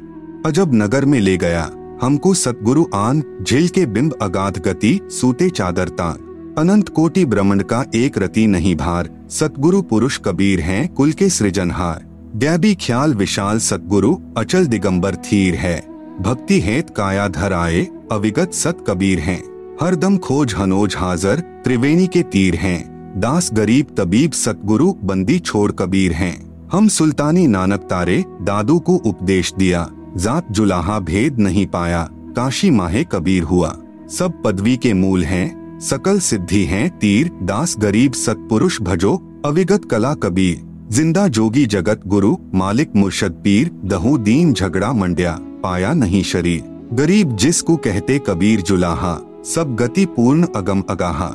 अजब नगर में ले गया हमको सतगुरु आन, झिल के बिंब अगाध गति, सूते चादर तान, अनंत कोटि ब्रह्मंड का एक रति नहीं भार, सतगुरु पुरुष कबीर हैं कुल के सृजनहार, दैवी ख्याल विशाल सतगुरु, अचल दिगंबर थीर है, भक्ति हेत काया धराए, अविगत सत कबीर हैं, हरदम खोज हनोज हाजर, त्रिवेणी के तीर हैं, दास गरीब तबीब सतगुरु बंदी छोड़ कबीर हैं, हम सुल्तानी नानक तारे, दादू को उपदेश दिया, जात जुलाहा भेद नहीं पाया, काशी माहे कबीर हुआ, सब पदवी के मूल हैं, सकल सिद्धि हैं तीर, दास गरीब सतपुरुष भजो, अविगत कला कबीर, जिंदा जोगी जगत गुरु, मालिक मुर्शद पीर, दहू दीन झगड़ा मंडिया, पाया नहीं शरीर, गरीब जिसको कहते कबीर जुलाहा, सब गति पूर्ण अगम अगाहा।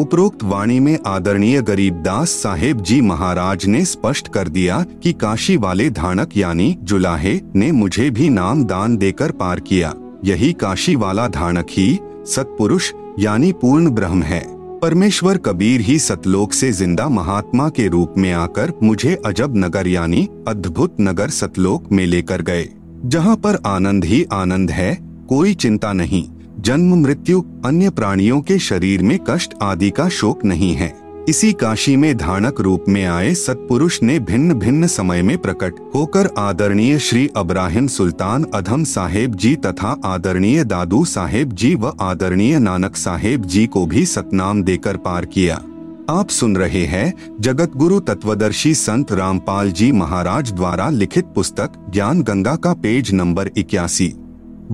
उपरोक्त वाणी में आदरणीय गरीब दास साहेब जी महाराज ने स्पष्ट कर दिया कि काशी वाले धानक यानी जुलाहे ने मुझे भी नाम दान देकर पार किया। यही काशी वाला धानक ही सतपुरुष यानी पूर्ण ब्रह्म है। परमेश्वर कबीर ही सतलोक से जिंदा महात्मा के रूप में आकर मुझे अजब नगर यानी अद्भुत नगर सतलोक में लेकर गए, जहाँ पर आनंद ही आनंद है, कोई चिंता नहीं, जन्म मृत्यु, अन्य प्राणियों के शरीर में कष्ट आदि का शोक नहीं है। इसी काशी में धानक रूप में आए सतपुरुष ने भिन्न भिन्न समय में प्रकट होकर आदरणीय श्री अब्राहिम सुल्तान अधम साहेब जी तथा आदरणीय दादू साहेब जी व आदरणीय नानक साहेब जी को भी सतनाम देकर पार किया। आप सुन रहे हैं जगत गुरु तत्वदर्शी संत रामपाल जी महाराज द्वारा लिखित पुस्तक ज्ञान गंगा का पेज नंबर इक्यासी।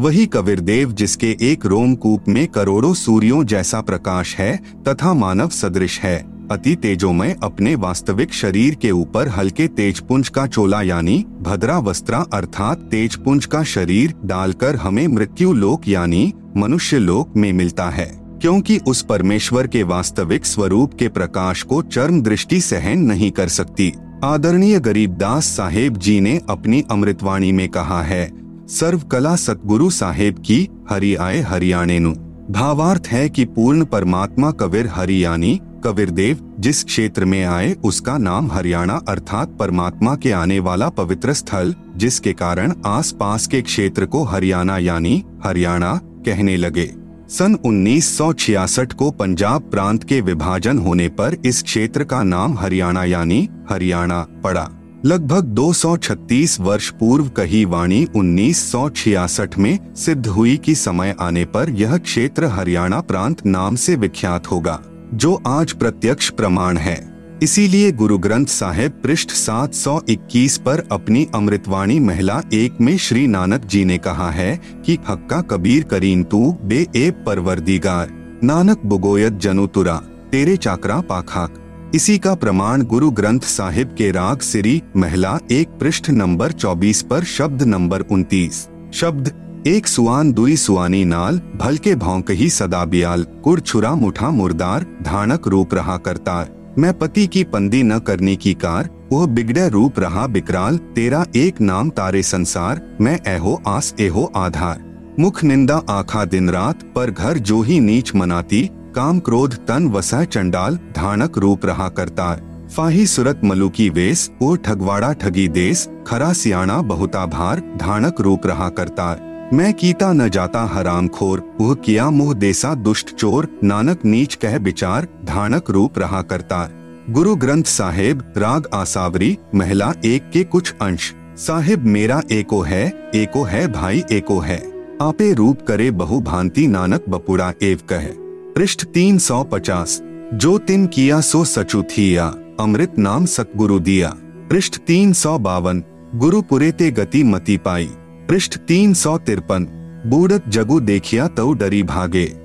वही कबीरदेव जिसके एक रोमकूप में करोड़ों सूर्यों जैसा प्रकाश है तथा मानव सदृश है, अति तेजोमय, अपने वास्तविक शरीर के ऊपर हल्के तेजपुंज का चोला यानी भद्रा वस्त्रा अर्थात तेजपुंज का शरीर डालकर हमें मृत्यु लोक यानी मनुष्य लोक में मिलता है, क्योंकि उस परमेश्वर के वास्तविक स्वरूप के प्रकाश को चर्म दृष्टि सहन नहीं कर सकती। आदरणीय गरीब दास साहेब जी ने अपनी अमृतवाणी में कहा है, सर्वकला सतगुरु साहेब की हरि आए हरियाणेनु। भावार्थ है कि पूर्ण परमात्मा कबीर हरियाणी कबीरदेव जिस क्षेत्र में आए उसका नाम हरियाणा अर्थात परमात्मा के आने वाला पवित्र स्थल, जिसके कारण आसपास के क्षेत्र को हरियाणा यानी हरियाणा कहने लगे। सन उन्नीस सौ छियासठ को पंजाब प्रांत के विभाजन होने पर इस क्षेत्र का नाम हरियाणा यानी हरियाणा पड़ा। लगभग दो सौ छत्तीस वर्ष पूर्व कही वाणी उन्नीस सौ छियासठ में सिद्ध हुई कि समय आने पर यह क्षेत्र हरियाणा प्रांत नाम से विख्यात होगा, जो आज प्रत्यक्ष प्रमाण है। इसीलिए गुरु ग्रंथ साहेब पृष्ठ सात सौ इक्कीस पर अपनी अमृतवाणी महिला एक में श्री नानक जी ने कहा है कि हक्का कबीर करीन तू बे ए परवरदिगार नानक बुगोयत जनुतुरा तेरे चाकरा पाखाक। इसी का प्रमाण गुरु ग्रंथ साहिब के राग सिरी महिला एक पृष्ठ नंबर चौबीस पर शब्द नंबर उनतीस, शब्द एक सुआन दुई सुआनी नाल भलके भौंकही सदा बियाल कुर छुरा मुठा मुर्दार धानक रूप रहा करतार मैं पति की पंदी न करने की कार वह बिगड़े रूप रहा बिकराल तेरा एक नाम तारे संसार मैं एहो आस एहो आधार। मुख निंदा आखा दिन रात पर घर जो ही नीच मनाती काम क्रोध तन वसह चंडाल धानक रूप रहा करता फाही सुरत मलुकी वेस और ठगवाड़ा ठगी देश खरा सियाणा बहुता भार धानक रूप रहा करता मैं कीता न जाता हराम खोर वह किया मुह देसा दुष्ट चोर नानक नीच कह विचार धानक रूप रहा करता। गुरु ग्रंथ साहेब राग आसावरी महिला एक के कुछ अंश साहिब मेरा एको है एको है भाई एको है आपे रूप करे बहु भांति नानक बपुड़ा एव कह पृष्ठ तीन सौ पचास। जो तिन किया सो सचु थिया अमृत नाम सतगुरु दिया पृष्ठ तीन सौ बावन। गुरु पुरेते गति मति पाई पृष्ठ तीन सौ तिरपन। बूढ़त जगु देखिया तऊ डरी भागे